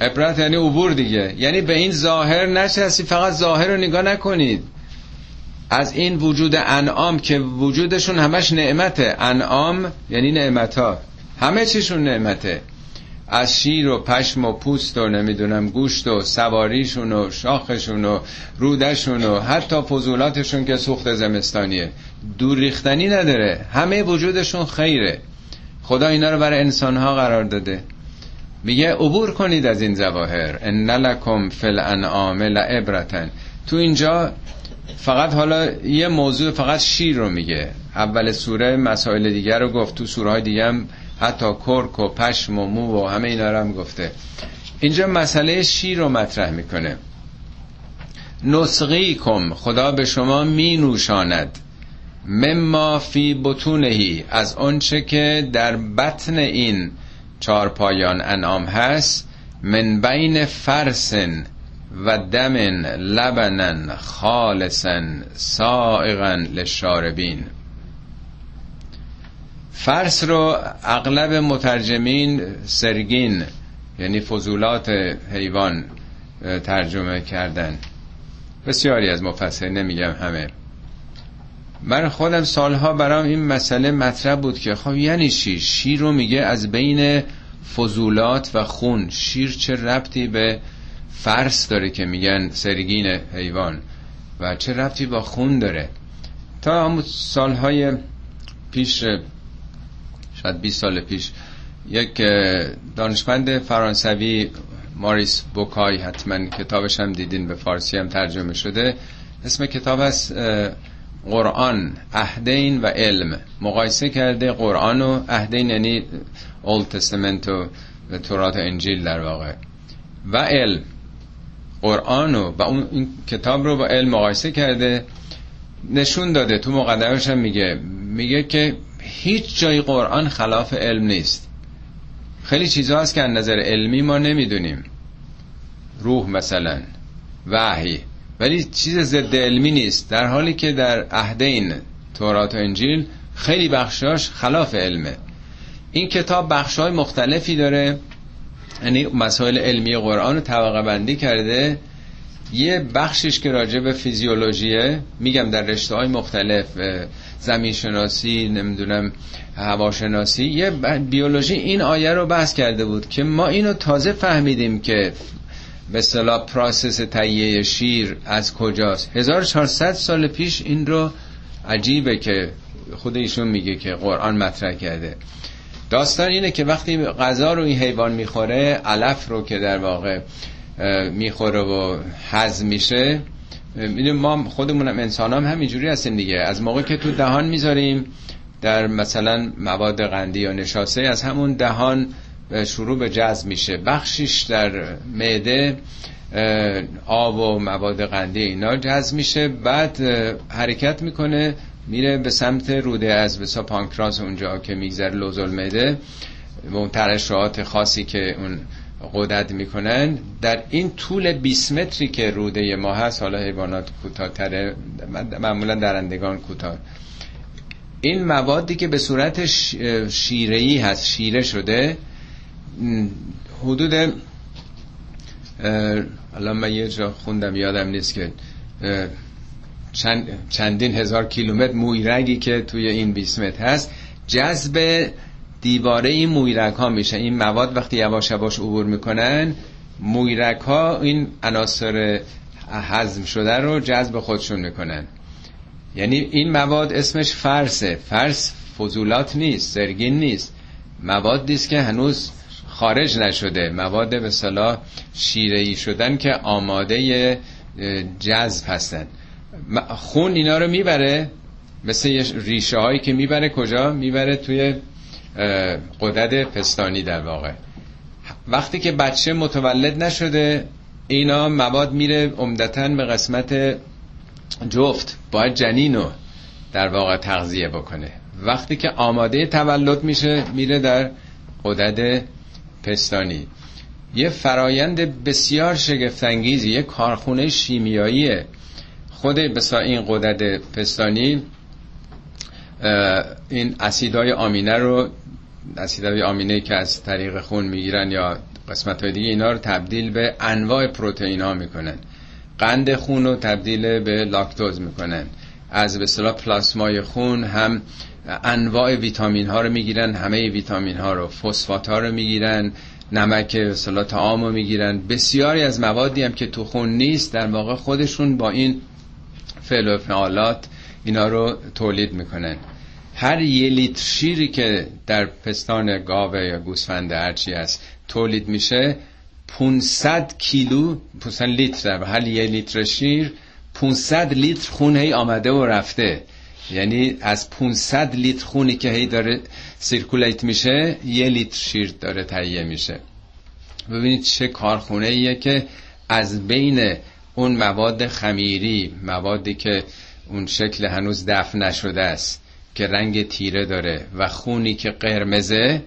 عبرت یعنی عبور دیگه. یعنی به این ظاهر نشستی، فقط ظاهر رو نگاه نکنید. از این وجود انعام که وجودشون همش نعمته، انعام یعنی نعمت ها، همه چیشون نعمته، از شیر و پشم و پوست و نمیدونم گوشت و سواریشون و شاخشون و رودشون و حتی فضولاتشون که سوخت زمستانیه، دور ریختنی نداره، همه وجودشون خیره. خدا اینا رو برای انسانها قرار داده. میگه عبور کنید از این ظواهر. ان لکم فی الانعام لعبرة. تو اینجا فقط حالا یه موضوع، فقط شیر رو میگه. اول سوره مسائل دیگر رو گفت، تو سوره های دیگه هم حتی کرک و پشم و مو و همه اینا رو هم گفته. اینجا مسئله شیر رو مطرح میکنه. نسقیکم، خدا به شما می نوشاند، مما فی بطونهی، از آنچه که در بطن این چارپایان انعام هست، من بین فرسن و دم لبنن خالصا سائغا للشاربین. فرس رو اغلب مترجمین سرگین یعنی فضولات حیوان ترجمه کردن، بسیاری از مفسرین، نمیگم همه. من خودم سالها برام این مسئله مطرح بود که خب یعنی چی؟ شیر رو میگه از بین فضولات و خون، شیر چه ربطی به فرس داره که میگن سرگین حیوان و چه ربطی با خون داره؟ تا همون سالهای پیش، شاید 20 سال پیش، یک دانشمند فرانسوی، موریس بوکای، حتما کتابش هم دیدین، به فارسی هم ترجمه شده، اسم کتاب هست قرآن عهدین و علم، مقایسه کرده قرآن و عهدین یعنی اولد تستمنت و تورات و انجیل در واقع، و علم، قرآن و اون این کتاب رو با علم مقایسه کرده، نشون داده، تو مقدمش هم میگه که هیچ جای قرآن خلاف علم نیست. خیلی چیزا هست که از نظر علمی ما نمیدونیم، روح مثلا، وحی، ولی چیز ضد علمی نیست، در حالی که در عهدین، تورات و انجیل، خیلی بخشاش خلاف علمه. این کتاب بخشای مختلفی داره، یعنی مسائل علمی قرآن رو طبقه بندی کرده. یه بخشش که راجع به فیزیولوژیه، میگم در رشته‌های مختلف، زمینشناسی، نمیدونم هواشناسی، یه بیولوژی، این آیه رو بحث کرده بود که ما اینو تازه فهمیدیم که به اصطلاح پروسس تهیه شیر از کجاست. 1400 سال پیش این رو، عجیبه که خود ایشون میگه که قرآن مطرح کرده. داستان اینه که وقتی غذا رو این حیوان میخوره، علف رو که در واقع میخوره و هضم میشه، ما خودمونم انسان هم همینجوری هستیم دیگه، از موقع که تو دهان میذاریم در مثلا مواد قندی یا نشاسته، از همون دهان شروع به جذب میشه، بخشیش در معده آب و مواد قندی اینا جذب میشه، بعد حرکت میکنه میره به سمت روده عصبی پانکراس، اونجا که میگذره لوزالمعده و اون ترشحات خاصی که اون قدرت میکنن. در این طول 20 متری که روده ما هست، حالا حیوانات کوتاه‌تره، معمولا درندگان کوتاه، این موادی که به صورت شیره‌ای هست، شیره شده، حدود الان من یه جا خوندم یادم نیست که چندین هزار کیلومتر مویرگی که توی این 20 متر هست جذب دیواره این مویرگ ها میشه. این مواد وقتی یواش یواش عبور میکنن، مویرگ ها این عناصر هضم شده رو جذب خودشون میکنن. یعنی این مواد اسمش فرسه، فرس فضولات نیست، سرگین نیست، موادی است که هنوز خارج نشده، مواد به اصطلاح شیره‌ای شدن که آماده جذب هستن. خون اینا رو میبره، مثل ریشه هایی که میبره کجا؟ میبره توی غدد پستانی. در واقع وقتی که بچه متولد نشده، اینا مواد میره عمدتاً به قسمت جفت، باید جنینو در واقع تغذیه بکنه. وقتی که آماده تولد میشه، میره در غدد پستانی. یه فرایند بسیار شگفت‌انگیزی، یه کارخونه شیمیاییه. خود بسا این غدد پستانی این اسیدهای آمینه رو، اسیدهای آمینه که از طریق خون میگیرن یا قسمت‌های دیگه، اینا رو تبدیل به انواع پروتئین‌ها میکنن. قند خون رو تبدیل به لاکتوز میکنن. از به اصطلاح پلاسمای خون هم انواع ویتامین ها رو میگیرن، همه ویتامین ها رو، فسفات ها رو میگیرن، نمک به اصطلاح طعام رو میگیرن. بسیاری از موادی هم که تو خون نیست، در واقع خودشون با این فعل و فعالات اینا رو تولید میکنن. هر یه لیتر شیری که در پستان گاو یا گوسفند هرچی هست تولید میشه، 500 لیتر، هر یه لیتر شیر 500 لیتر خون هی آمده و رفته. یعنی از 500 لیتر خونی که هی داره سیرکولیت میشه، یه لیتر شیر داره تهیه میشه. ببینید چه کارخونه ایه که از بین اون مواد خمیری، موادی که اون شکل هنوز دفن نشده است که رنگ تیره داره و خونی که قرمزه،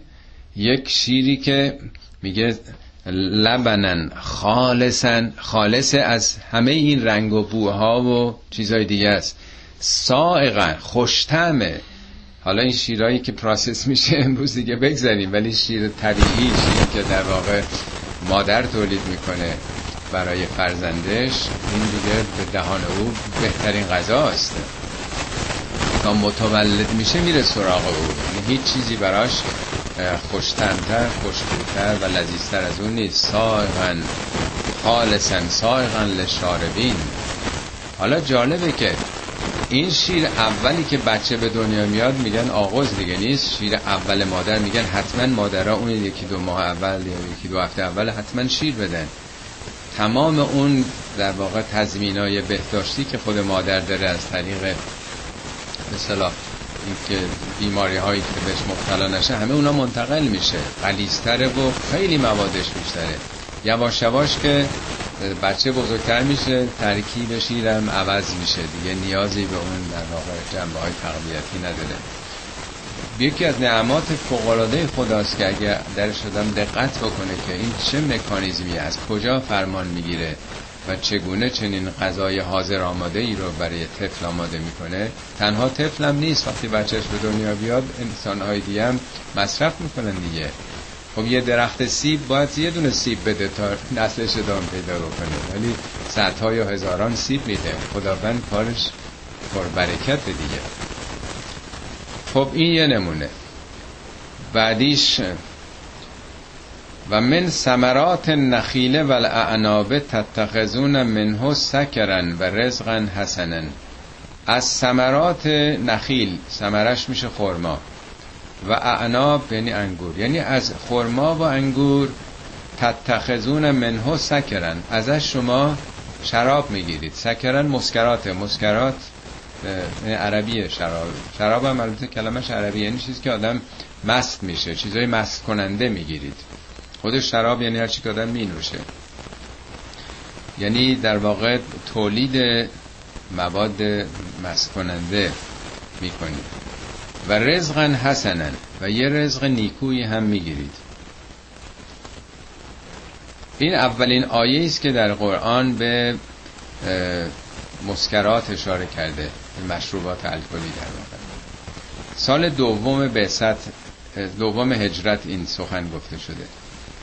یک شیری که میگه لبنن خالصن، خالص از همه این رنگ و بوها و چیزای دیگه است، سائغن خوش‌طعمه. حالا این شیرایی که پروسس میشه امروز دیگه بگذاریم، ولی شیر طبیعی، شیری که در واقع مادر تولید میکنه برای فرزندش، این دیگه به دهان او بهترین غذا است. تا متولد میشه میره سراغ او، هیچ چیزی براش خوش‌طعم‌تر، خوشبوتر و لذیذتر از اون نیست. سائغن خالصن سائغن للشاربین. حالا جالبه که این شیر اولی که بچه به دنیا میاد، میگن آغاز دیگه نیست، شیر اول مادر، میگن حتما مادرها اون یکی دو ماه اول یا یکی دو هفته اول حتما شیر بدن. تمام اون در واقع تضمینای بهداشتی که خود مادر داره از طریق به اصطلاح اینکه بیماری هایی که بهش مبتلا نشه، همه اونا منتقل میشه، غلیظ‌تره و خیلی موادش بیشتره. یواش یواش که بچه بزرگتر میشه، ترکیب شیرم عوض میشه دیگه، نیازی به اون در واقع جنبه‌های تقویتی نداره. یکی از نعمات فوق‌العاده خداست که اگه درش آدم دقت بکنه که این چه مکانیزمی، از کجا فرمان میگیره و چگونه چنین غذای حاضر آماده ای رو برای طفل آماده میکنه. تنها طفل هم نیست، وقتی بچهش به دنیا بیاد انسانهای دیگه هم مصرف میکنن دیگه. خب یه درخت سیب باید یه دونه سیب بده تا نسلش ادامه پیدا بکنه، ولی صدها یا هزاران سیب میده. خداوند کارش پربرکت دیگه. خب این یه نمونه. بعدیش و من ثمرات النخیل و الاعناب تتخذون منه سکرا و رزقا حسنا. از ثمرات نخیل، ثمرش میشه خرما، و اعناب یعنی انگور، یعنی از خرما و انگور تتخذون منه سکرن، ازش شما شراب میگیرید. سکرن مسکرات عربیه، شراب هم البته کلمش عربیه، یعنی چیزی که آدم مست میشه، چیزای مست کننده میگیرید. خودش شراب یعنی هر چی که آدم مینوشه، یعنی در واقع تولید مواد مست کننده میکنید. و رزقن حسنن، و یه رزق نیکویی هم میگیرید. این اولین آیه است که در قرآن به مسکرات اشاره کرده، مشروبات الکلی. در واقع سال دوم بعثت، دوم هجرت این سخن گفته شده،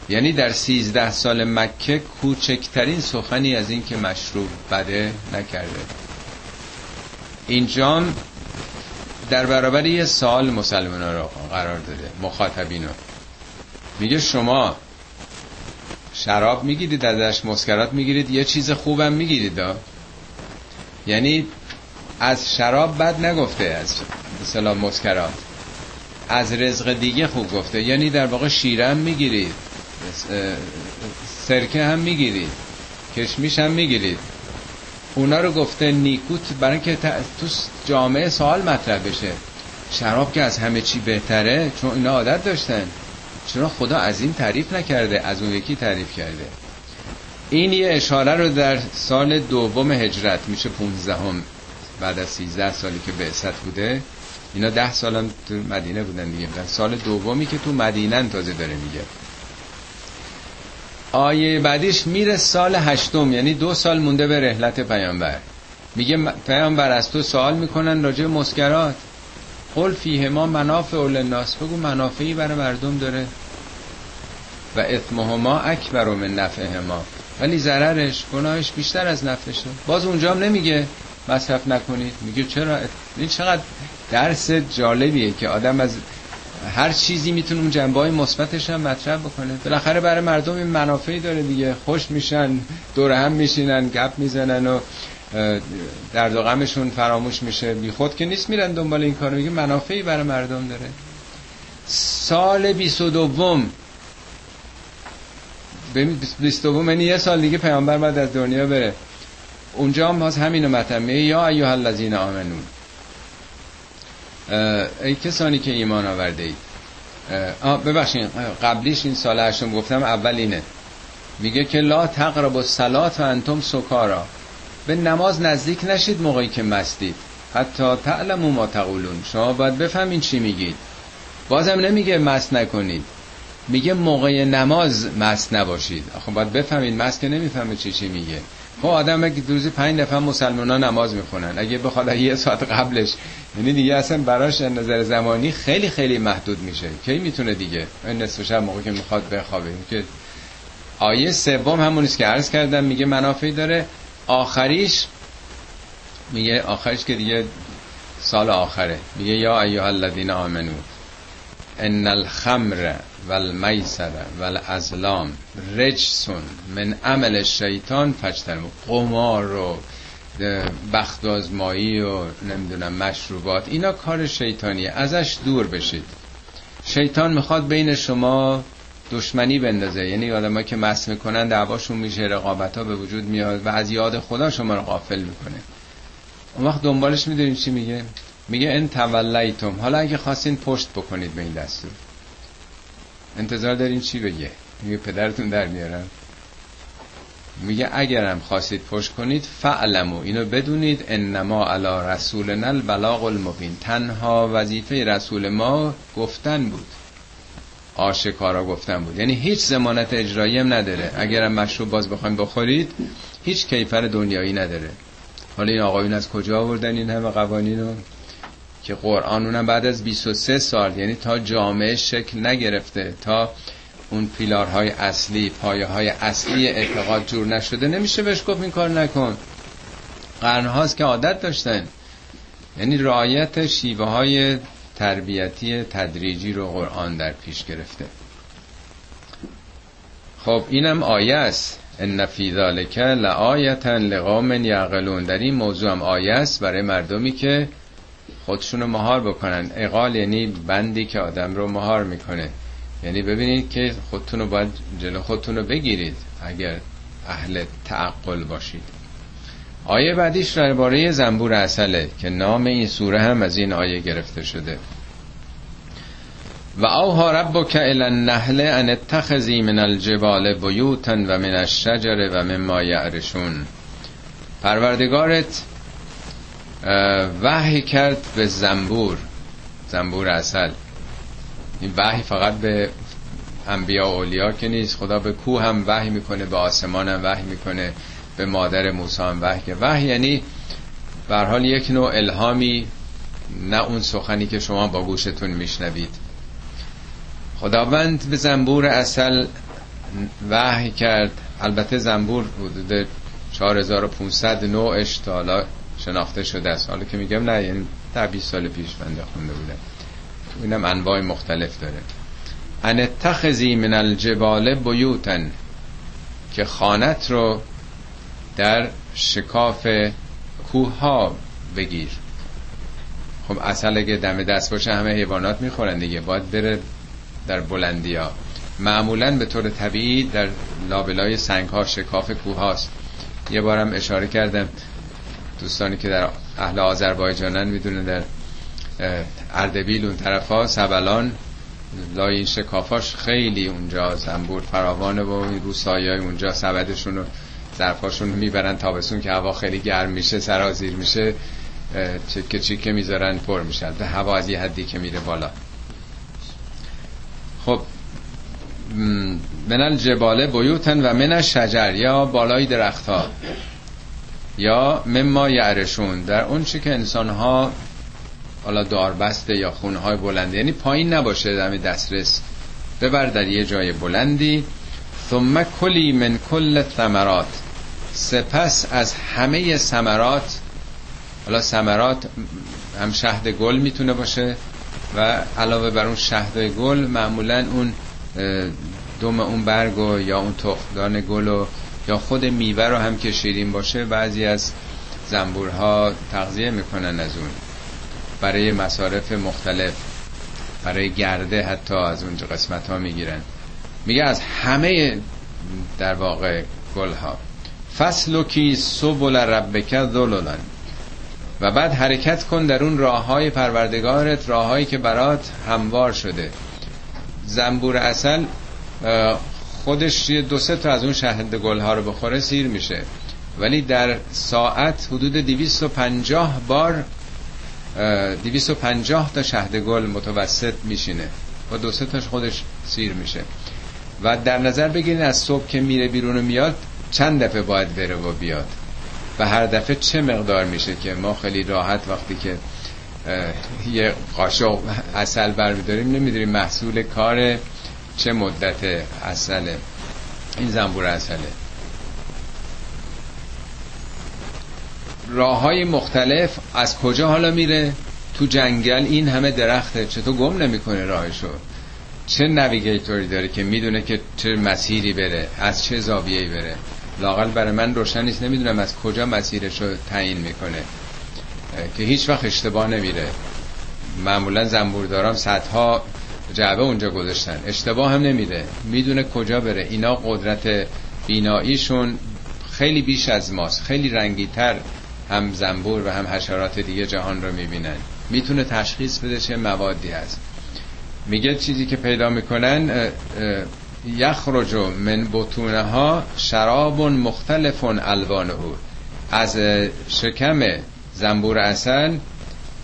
یعنی در 13 سال مکه کوچکترین سخنی از این که مشروب بده نکرده. اینجا در برابر یه سال مسلمانان رو قرار داده، مخاطبین رو، میگه شما شراب میگیرید، ازش مسکرات میگیرید، یه چیز خوبم میگیرید. یعنی از شراب بد نگفته، از مثلا مسکرات، از رزق دیگه خوب گفته. یعنی در واقع شیره هم میگیرید، سرکه هم میگیرید، کشمیش هم میگیرید. اونا رو گفته نیکوت برای که تو جامعه سوال مطرح بشه، شراب که از همه چی بهتره، چون اینا عادت داشتن. چرا خدا از این تعریف نکرده، از اون یکی تعریف کرده؟ این یه اشاره رو در سال دوم هجرت، میشه 15 بعد از 13 سالی که بعثت بوده. اینا 10 سال هم تو مدینه بودن دیگه، در سال دومی که تو مدینه تازه داره میگه. آیه بعدیش میره سال 8، یعنی 2 مونده به رحلت پیامبر. میگه پیامبر از تو سوال میکنن راجع مسکرات، قل فیهما منافع للناس، بگو منافعی برای مردم داره، و اثمهما اکبر من نفعهما، ولی ضررش، گناهش بیشتر از نفعشه. باز اونجا هم نمیگه مصرف نکنید، میگه چرا. این چقدر درس جالبیه که آدم از هر چیزی میتونه اون جنبه‌های مثبتش هم مطرح بکنه. بالاخره برای مردم این منافعی داره دیگه، خوش میشن، دور هم میشینن، گپ میزنن و درد و غمشون فراموش میشه. بیخود که نیست میرن دنبال این کارو. میگه منافعی برای مردم داره. سال 22 یعنی یه سال دیگه پیامبر بعد از دنیا بره، اونجا هم باز همینو مطمئنه، یا ایها الذین آمنون، ای کسانی که ایمان آورده اید. ببخشید قبلیش این سال 8 گفتم، اولینه میگه که لا تقربوا الصلاة و انتم سکارا، به نماز نزدیک نشید موقعی که مستید، حتی تعلموا ما تقولون، شما باید بفهمین چی میگید. بازم نمیگه مست نکنید، میگه موقع نماز مست نباشید. آخه باید بفهمید، مست که نمیفهمه چی میگه. خب آدم اگه روزی 5 مسلمان‌ها نماز میخونن، اگه بخواد یه ساعت قبلش، یعنی دیگه اصلا براش از نظر زمانی خیلی خیلی محدود میشه، کی میتونه دیگه این نصف شب موقعی که میخواد بخوابه. که آیه 3 همونیه که عرض کردم، میگه منافعی داره. آخریش میگه، آخرش که دیگه سال آخره، میگه یا ایها الذین آمنو ان الخمر والمیسر والازلام رجس من عمل شیطان فاجتنبوه. قمار و بخت‌آزمایی و نمیدونم مشروبات، اینا کار شیطانیه، ازش دور بشید. شیطان میخواد بین شما دشمنی بندازه، یعنی آدمایی که مست میکنن دعواشون میشه، رقابت‌ها به وجود میاد و از یاد خدا شما رو غافل میکنه. اون وقت دنبالش میدونیم چی میگه؟ میگه ان تولیتم، حالا اگه خواستین پشت بکنید به این دستور. انتظار دارین چی بگه؟ میگه پدرتون در میارم. میگه اگرم خواستید پشت کنید فعلمو، اینو بدونید انما علی رسولنا البلاغ المبین، تنها وظیفه رسول ما گفتن بود، آشکارا گفتن بود. یعنی هیچ ضمانت اجرایی هم نداره، اگرم مشروب باز بخواید بخورید هیچ کیفر دنیایی نداره. حالا این آقایون از کجا آوردن این همه قوانینو که قرآن اونم بعد از 23 سال، یعنی تا جامعه شکل نگرفته، تا اون پیلارهای اصلی، پایه‌های اصلی اعتقاد جور نشده، نمیشه بهش گفت این کار نکن. قرن‌هاست که عادت داشتن، یعنی رعایت شیوه‌های تربیتی تدریجی رو قرآن در پیش گرفته. خب اینم آیه است ان فی ذلک لآیة لقوم یعقلون. در این موضوع هم آیه است برای مردمی که خودشونو مهار بکنن. اقال یعنی بندی که آدم رو مهار میکنه، یعنی ببینید که خودتونو باید جلو خودتونو بگیرید اگر اهل تعقل باشید. آیه بعدیش درباره زنبور عسله که نام این سوره هم از این آیه گرفته شده. و اوها ربک الی النحل ان اتخذی من الجبال بیوتا و من الشجر و مما یعرشون. پروردگارت وحی کرد به زنبور عسل. این وحی فقط به انبیا و اولیا که نیست، خدا به کوه هم وحی میکنه، به آسمان هم وحی میکنه، به مادر موسی هم وحی یعنی به هر حال یک نوع الهامی، نه اون سخنی که شما با گوشتون میشنوید. خداوند به زنبور عسل وحی کرد. البته زنبور حدود 4500 نوعش تا حالا شناخته شده است. حالا که میگم نه، یعنی تا 20 سال پیش بنده خونده بودم، اینم انواع مختلف داره. ان اتخذی من الجبال بیوتا که خانت رو در شکاف کوه ها بگیر. خب عسل اگه دم دست باشه همه حیوانات میخورن دیگه، باید بره در بلندی ها. معمولا به طور طبیعی در لابلای سنگ ها، شکاف کوه هاست. یه بارم اشاره کردم، دوستانی که در اهل آذربایجانن میدونن در اردبیل اون طرف ها، سبلان، لای این شکافاش خیلی اونجا زنبور فراوانه و این روستایی‌های اونجا سبدشون و ظرفاشون رو میبرن تابستون که هوا خیلی گرم میشه، سرازیر میشه، چکه چکه میذارن پر میشه. هوا از یه حدی که میره بالا. خب من الجبال بیوتن و من الشجر، یا بالای درخت ها، یا مما یعرشون، در اون چی که انسان ها حالا داربسته یا خونه های بلنده، یعنی پایین نباشه، دم دسترس، ببر در یه جای بلندی. ثم کلی من کل ثمرات، سپس از همه ثمرات. حالا ثمرات هم شهد گل میتونه باشه و علاوه بر اون شهد گل معمولا اون دم اون برگ و یا اون تخمدان گل و یا خود میوه رو هم که شیرین باشه بعضی از زنبورها تغذیه میکنن از اون برای مصارف مختلف، برای گرده حتی از اون قسمت ها میگیرن. میگه از همه در واقع گل ها. فسلکی سبل ربک ذللا، و بعد حرکت کن در اون راه های پروردگارت، راه هایی که برات هموار شده. زنبور عسل خودش 2-3 تا از اون شهد گل ها رو بخوره سیر میشه، ولی در ساعت حدود 250 بار 250 تا شهد گل متوسط میشینه و 2-3 تاش خودش سیر میشه. و در نظر بگیرین از صبح که میره بیرون و میاد چند دفعه باید بره و بیاد و هر دفعه چه مقدار میشه که ما خیلی راحت وقتی که یه قاشق عسل برمیداریم نمیدونیم محصول کار چه مدت عسله. این زنبور عسله راه های مختلف از کجا حالا میره تو جنگل، این همه درخته، چطور گم نمی کنه راهشو؟ چه نویگیتوری داره که میدونه که چه مسیری بره، از چه زاویه‌ای بره؟ لااقل برای من روشن نیست، نمیدونم از کجا مسیرشو تعیین میکنه که هیچ وقت اشتباه نمیره. معمولا زنبوردارام صدها جعبه اونجا گذاشتن، اشتباه هم نمیره، میدونه کجا بره. اینا قدرت بیناییشون خیلی بیش از ماست، خیلی رنگی‌تر هم زنبور و هم حشرات دیگه جهان رو میبینن، میتونه تشخیص بده چه موادی هست. میگه چیزی که پیدا میکنن، یخرج من بطونها شراب مختلف الوانه، از شکم زنبور عسل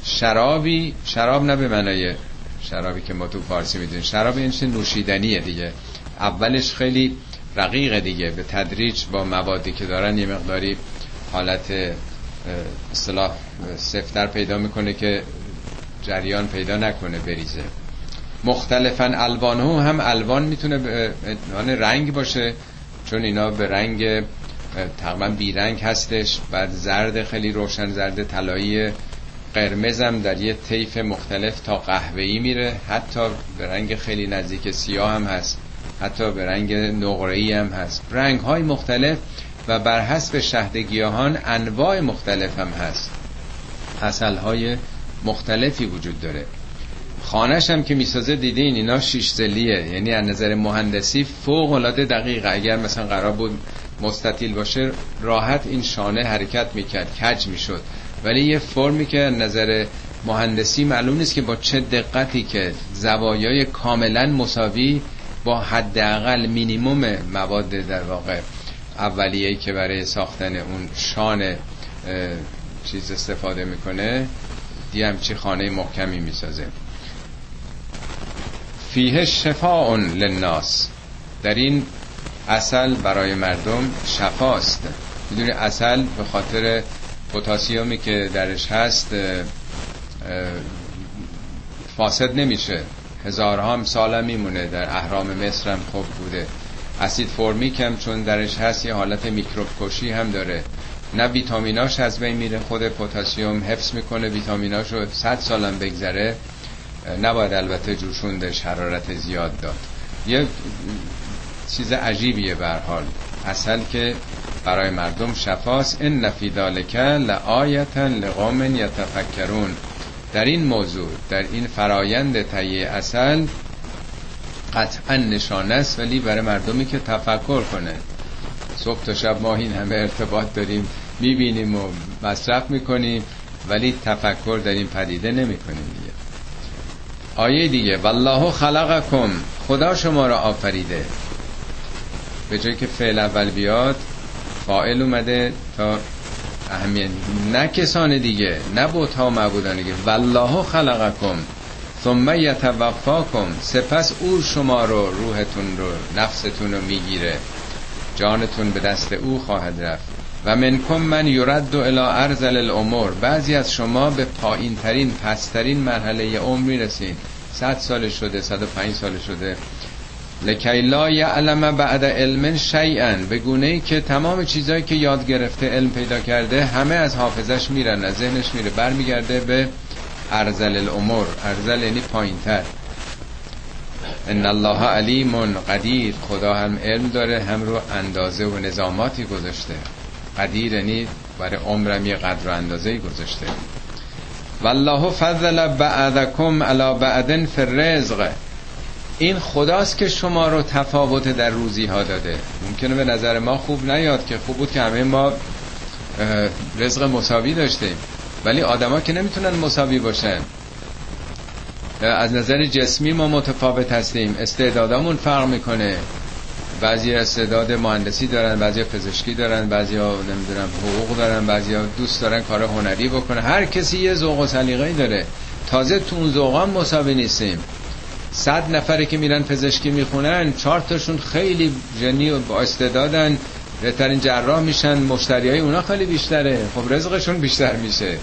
شرابی، شراب نه به معنای شرابی که ما تو فارسی میدونیم، شراب این چیز نوشیدنیه دیگه، اولش خیلی رقیقه دیگه، به تدریج با موادی که دارن یه مقداری حالت اصطلاح سفتر پیدا میکنه که جریان پیدا نکنه بریزه. مختلفاً الوانه، هم الوان میتونه به رنگ باشه، چون اینا به رنگ تقریباً بیرنگ هستش. بعد زرد، خیلی روشن، زرد طلایی، قرمزم در یه طیف مختلف تا قهوه‌ای میره، حتی به رنگ خیلی نزدیک سیاه هم هست، حتی به رنگ نقره‌ای هم هست، رنگ‌های مختلف و بر حسب شهد گیاهان انواع مختلف هم هست. عسل‌های مختلفی وجود داره. خانه‌ش هم که می‌سازه دیدین اینا شیش ضلعیه، یعنی از نظر مهندسی فوق‌العاده دقیقه. اگر مثلا قرار بود مستطیل باشه راحت این شانه حرکت می‌کرد، کج می‌شد، ولی یه فرمی که از نظر مهندسی معلوم نیست که با چه دقتی که زوایای کاملا مساوی با حداقل مینیمم مواد در واقع اولیه‌ای که برای ساختن اون شانه چیز استفاده میکنه، دیم چه خانه محکمی میسازه. فیه شفاء للناس، در این عسل برای مردم شفاست. میدونی عسل به خاطر پتاسیمی که درش هست فاسد نمیشه، هزارها سال میمونه. در اهرام مصر هم خوب بوده. اسید فرمیک هم چون درش هست یه حالت میکروب کشی هم داره، نه ویتامیناش از بین میره، خود پتاسیم حفظ میکنه ویتامیناشو، 100 سالم بگذره. نباید البته جوشوندش، حرارت زیاد داد. یه چیز عجیبیه به هر حال عسل که برای مردم شفاست. ان فی ذلک لآیه لقوم یتفکرون، در این موضوع، در این فرایند تهیه عسل قطعا نشانه است ولی برای مردمی که تفکر کنه. صبح تا شب ما این همه ارتباط داریم، میبینیم و مصرف میکنیم ولی تفکر در این پدیده نمیکنیم دیگه. آیه دیگه، والله خلقکم، خدا شما را آفریده. به جای که فعل اول بیاد فاعل اومده تا اهمیت، نه کسان دیگه، نه بت‌ها و معبودان دیگه. والله خلقکم ثم یتوفاکم، سپس او شما رو، روحتون رو، نفستون رو میگیره، جانتون به دست او خواهد رفت. و منکم من یرد الی ارذل العمر، بعضی از شما به پایین ترین، پسترین مرحله عمر میرسید، 100 سال شده، 105 سال شده. لکی لا یعلم بعد علم شیئا، به گونه ای که تمام چیزایی که یاد گرفته، علم پیدا کرده، همه از حافظش میرن، از ذهنش میره، برمیگرده به ارذل العمر. ارذل یعنی پایینتر. ان الله علیم قدیر، خدا هم علم داره، هم رو اندازه و نظاماتی گذاشته. قدیر یعنی برای عمرم یه قدر و اندازه‌ای گذاشته. والله فضل بعضکم علی بعض فی الرزق، این خداست که شما رو تفاوت در روزی ها داده. ممکنه به نظر ما خوب نیاد، که خوب بود که همه ما رزق مساوی داشتیم، ولی آدما که نمیتونن مساوی باشن. از نظر جسمی ما متفاوت هستیم، استعدادامون فرق میکنه. بعضی استعداد مهندسی دارن، بعضی پزشکی دارن، بعضی ها نمیدونم حقوق دارن، بعضی ها دوست دارن کار هنری بکنه. هر کسی یه ذوق و سلیقه‌ای داره. تازه تو اون ذوقام مساوی نیستیم. 100 نفری که میرن پزشکی میخونن، 4 تاشون خیلی جنی و با استعدادن، بهترین جراح میشن، مشتریای اونا خیلی بیشتره، خب رزقشون بیشتر میشه.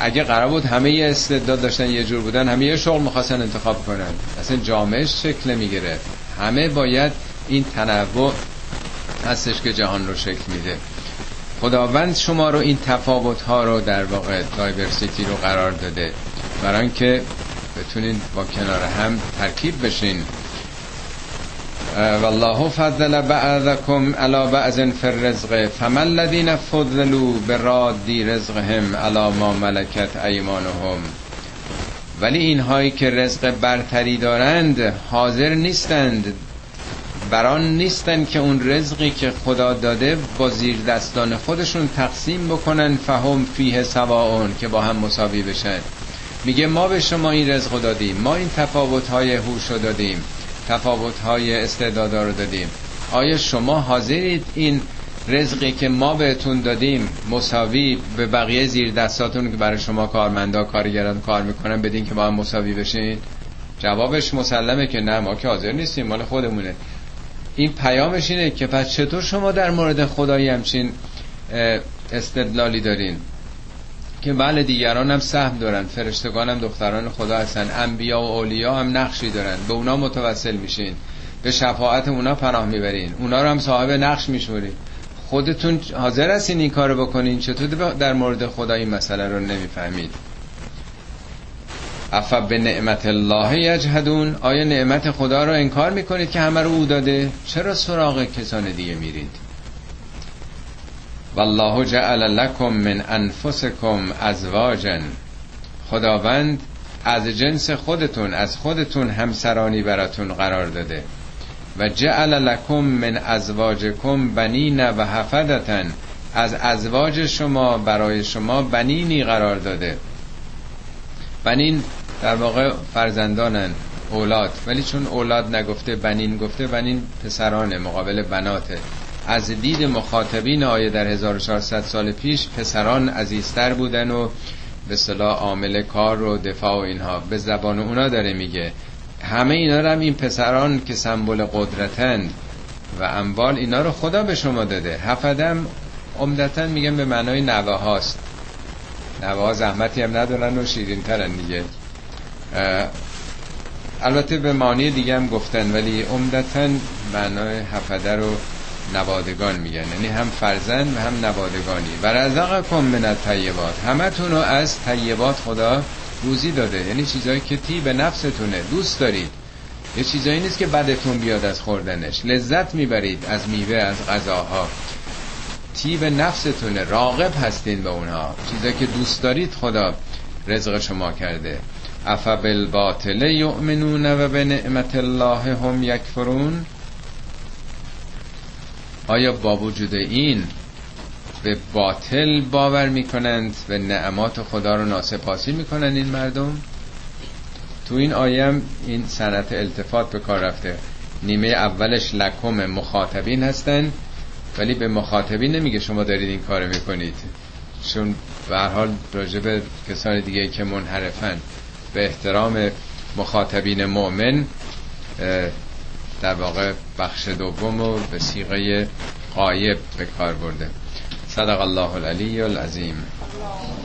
اگه قرار بود همه یه استعداد داشتن یه جور بودن، همه یه شغل میخواستن انتخاب کنن، اصلا جامعه شکل میگیره. همه باید، این تنوع هستش که جهان رو شکل میده. خداوند شما رو این تفاوت‌ها رو در واقع دایورسیتی رو قرار داده، برای اینکه بتونین با کنار هم ترکیب بشین. والله فضل بعضکم علی بعض فی الرزق فما الذین فضلوا براد رزقهم علی ما ملکت ایمانهم، ولی اینهایی که رزق برتری دارند حاضر نیستند، بران نیستند که اون رزقی که خدا داده با زیر دستان خودشون تقسیم بکنن، فهم فیه سواعون، که با هم مساوی بشن. میگه ما به شما این رزق رو دادیم، ما این تفاوت‌های هوش رو دادیم، تفاوت‌های استعدادا رو دادیم، آیا شما حاضرید این رزقی که ما بهتون دادیم مساوی به بقیه زیر دستاتون که برای شما کارمندا، کارگران کار میکنن، بدین که با هم مساوی بشین؟ جوابش مسلمه که نه، ما که حاضر نیستیم، مال خودمونه. این پیامش اینه که پس چطور شما در مورد خدایی همچین استدلالی دارین؟ که بله، دیگران هم سهم دارن، فرشتگان هم دختران خدا هستن، انبیا و اولیا هم نقشی دارن، به اونا متوسل میشین، به شفاعت اونا پناه میبرین، اونا رو هم صاحب نقش میشورین. خودتون حاضر هستین این کارو بکنین، چطور در مورد خدا این مسئله رو نمیفهمید؟ افب به نعمت الله یجحدون، آیا نعمت خدا را انکار میکنید که همه رو او داده؟ چرا سراغ کسان دیگه میرید؟ والله جعل لکم من انفسکم ازواجا، خداوند از جنس خودتون، از خودتون همسرانی براتون قرار داده. و جعل لکم من ازواجکم بنین و حفدة، از ازواج شما برای شما بنینی قرار داده. بنین در واقع فرزندانن، اولاد، ولی چون اولاد نگفته بنین گفته، بنین پسرانه مقابل بناته. از دید مخاطبین آیه در 1400 سال پیش پسران عزیزتر بودن و به اصطلاح عامل کار و دفاع و اینها، به زبان اونا داره میگه. همه اینا رو هم این پسران که سمبل قدرتند و اموال، اینا رو خدا به شما داده. حفدم عمدتاً میگن به معنای نوه هاست، نوه ها زحمتی هم ندارن و شیرین ترن دیگه، البته به معنی دیگه هم گفتن، ولی عمدتاً معنای حفده رو نوادگان میگن، یعنی هم فرزند و هم نوادگانی. و رزقکم من الطیبات، همه تون رو از طیبات خدا روزی داده، یعنی چیزایی که تی به نفستونه، دوست دارید، یه چیزایی نیست که بدتون بیاد از خوردنش، لذت میبرید از میوه، از غذاها، تی به نفستونه، راغب هستین به اونها، چیزایی که دوست دارید خدا رزق شما کرده. افبالباطل یؤمنون و بنعمت الله هم یکفرون، آیا با وجود این به باطل باور میکنند و نعمات خدا رو ناسپاسی میکنند این مردم؟ تو این آیه هم این صنعت التفات به کار رفته. نیمه اولش لکم مخاطبین هستن، ولی به مخاطبین نمیگه شما دارید این کارو میکنید، چون به هر حال راجع به کسان دیگه که منحرفن، به احترام مخاطبین مؤمن در واقع بخش دوم رو به صیغه غایب به کار برده. صدق الله العلی العظیم.